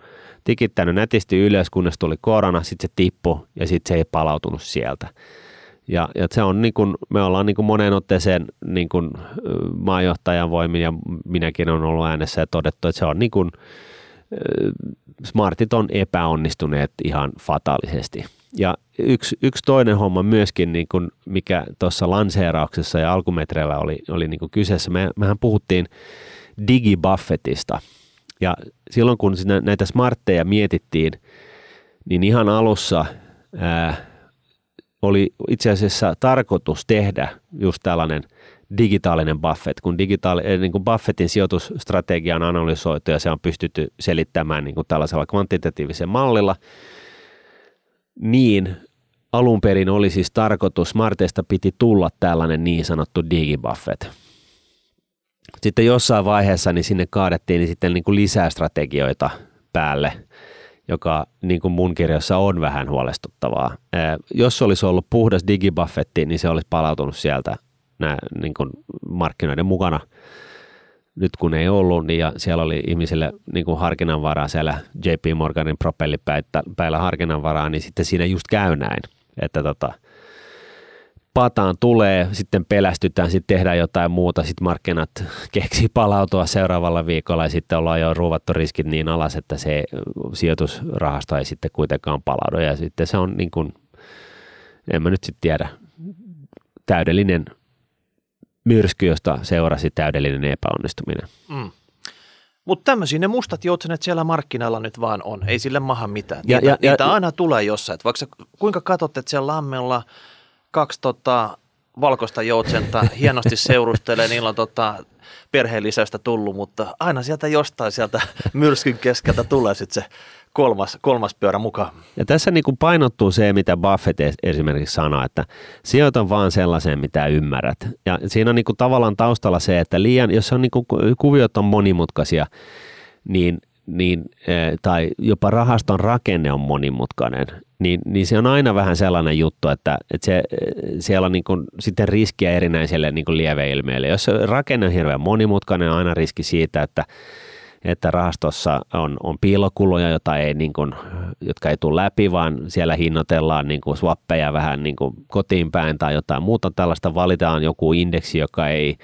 tikittänyt nätisti ylös, kunnes tuli korona, sitten se tippui ja sitten se ei palautunut sieltä. Ja, ja se on niin kuin, me ollaan niin kuin moneen otteeseen niin kuin maajohtajan voimin ja minäkin olen ollut äänessä ja todettu, että se on niin kuin, smartit on epäonnistuneet ihan fataalisesti. Ja yksi, yksi toinen homma myöskin, niin kuin mikä tuossa lanseerauksessa ja alkumetreillä oli, oli niin kuin kyseessä, me, mehän puhuttiin digibuffetista. Ja silloin, kun näitä smartteja mietittiin, niin ihan alussa ää, oli itse asiassa tarkoitus tehdä just tällainen digitaalinen Buffett, kun digitaali, niin kuin Buffettin sijoitusstrategia on analysoitu ja se on pystytty selittämään niin kuin tällaisella kvantitatiivisen mallilla, niin alun perin oli siis tarkoitus, Smarteista piti tulla tällainen niin sanottu digibuffet. Sitten jossain vaiheessa niin sinne kaadettiin niin sitten niin kuin lisää strategioita päälle, joka niin kuin mun kirjassa on vähän huolestuttavaa. Eh, jos se olisi ollut puhdas digibuffetti, niin se olisi palautunut sieltä nää, niin kuin markkinoiden mukana. Nyt kun ei ollut, niin ja siellä oli ihmisille niin kuin harkinnanvaraa siellä J P Morganin propellipäillä harkinnanvaraa, niin sitten siinä just käy näin, että tota, pataan tulee, sitten pelästytään, sitten tehdään jotain muuta, sitten markkinat keksii palautua seuraavalla viikolla ja sitten ollaan jo ruuvattu riskit niin alas, että se sijoitusrahasto ei sitten kuitenkaan palaudu ja sitten se on niin kuin, en mä nyt sitten tiedä, täydellinen myrsky, josta seurasi täydellinen epäonnistuminen. Mm. Mutta tämmöisiä ne mustat joutsenet siellä markkinoilla nyt vaan on. Ei sille maha mitään. Niitä, ja, ja, niitä ja, aina tulee jossain. Et vaikka kuinka katsot, että siellä lammella kaksi tota, valkoista joutsenta hienosti seurustelee, niillä on tota, perheellisäystä tullut, mutta aina sieltä jostain sieltä myrskyn keskeltä tulee sitten se kolmas, kolmas pyörä mukaan. Ja tässä niin kuin painottuu se, mitä Buffett esimerkiksi sanoo, että sijoita vaan sellaiseen, mitä ymmärrät. Ja siinä on niin kuin tavallaan taustalla se, että liian, jos on niin kuin kuviot on monimutkaisia, niin, niin, tai jopa rahaston rakenne on monimutkainen, niin, niin se on aina vähän sellainen juttu, että, että se, siellä on niin kuin sitten riskiä erinäisille niin kuin lieveilmiöille. Jos rakenne on hirveän monimutkainen, on aina riski siitä, että että rahastossa on, on piilokuluja, jota ei, niin kuin, jotka ei tule läpi, vaan siellä hinnoitellaan niin kuin swappeja vähän niin kuin kotiin päin tai jotain muuta tällaista. Valitaan joku indeksi, joka ei,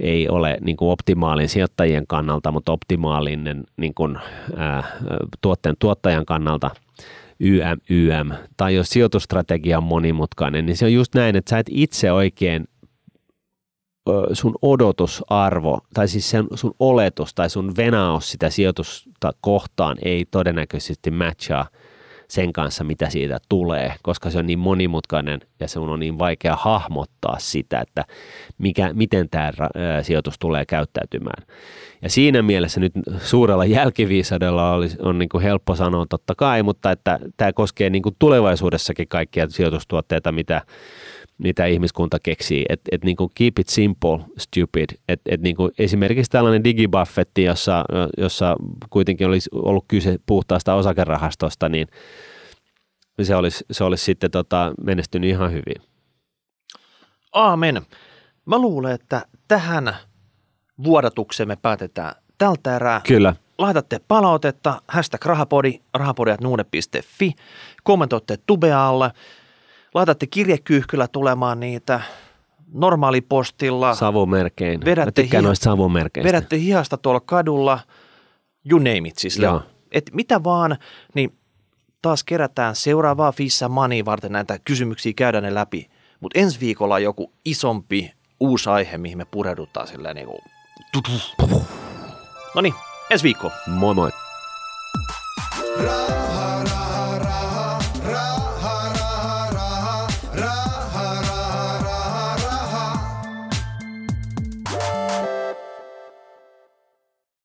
ei ole niin kuin optimaalin sijoittajien kannalta, mutta optimaalinen niin kuin, ää, tuotteen tuottajan kannalta. YM, YM. Tai jos sijoitusstrategia on monimutkainen, niin se on just näin, että sä et itse oikein sun odotusarvo, tai siis sen sun oletus tai sun venaus sitä sijoitusta kohtaan ei todennäköisesti matchaa sen kanssa, mitä siitä tulee, koska se on niin monimutkainen ja se on niin vaikea hahmottaa sitä, että mikä, miten tämä sijoitus tulee käyttäytymään. Ja siinä mielessä nyt suurella jälkiviisaudella on niin kuin helppo sanoa totta kai, mutta että tämä koskee niin kuin tulevaisuudessakin kaikkia sijoitustuotteita, mitä mitä ihmiskunta keksii, että et niinku keep it simple, stupid. Et, et niinku esimerkiksi tällainen digibuffetti, jossa, jossa kuitenkin olisi ollut kyse puhtaasta osakerahastosta, niin se olisi, se olisi sitten tota menestynyt ihan hyvin. Aamen. Mä luulen, että tähän vuodatukseen me päätetään tältä erää. Kyllä. Laitatte palautetta, hashtag rahapodi, rahapodi at nuune piste fi, kommentoitte tubea alle. Laitatte kirjekyyhkyllä tulemaan niitä normaalipostilla. Savumerkein. Mä tykkään hi- noista savumerkeistä. Vedätte hihasta tuolla kadulla, you name it siis. Et mitä vaan, niin taas kerätään seuraavaa Fissa Money varten näitä kysymyksiä, käydään ne läpi. Mutta ensi viikolla joku isompi uusi aihe, mihin me pureudutaan silleen niin kuin. No niin, ensi viikko. Moi moi.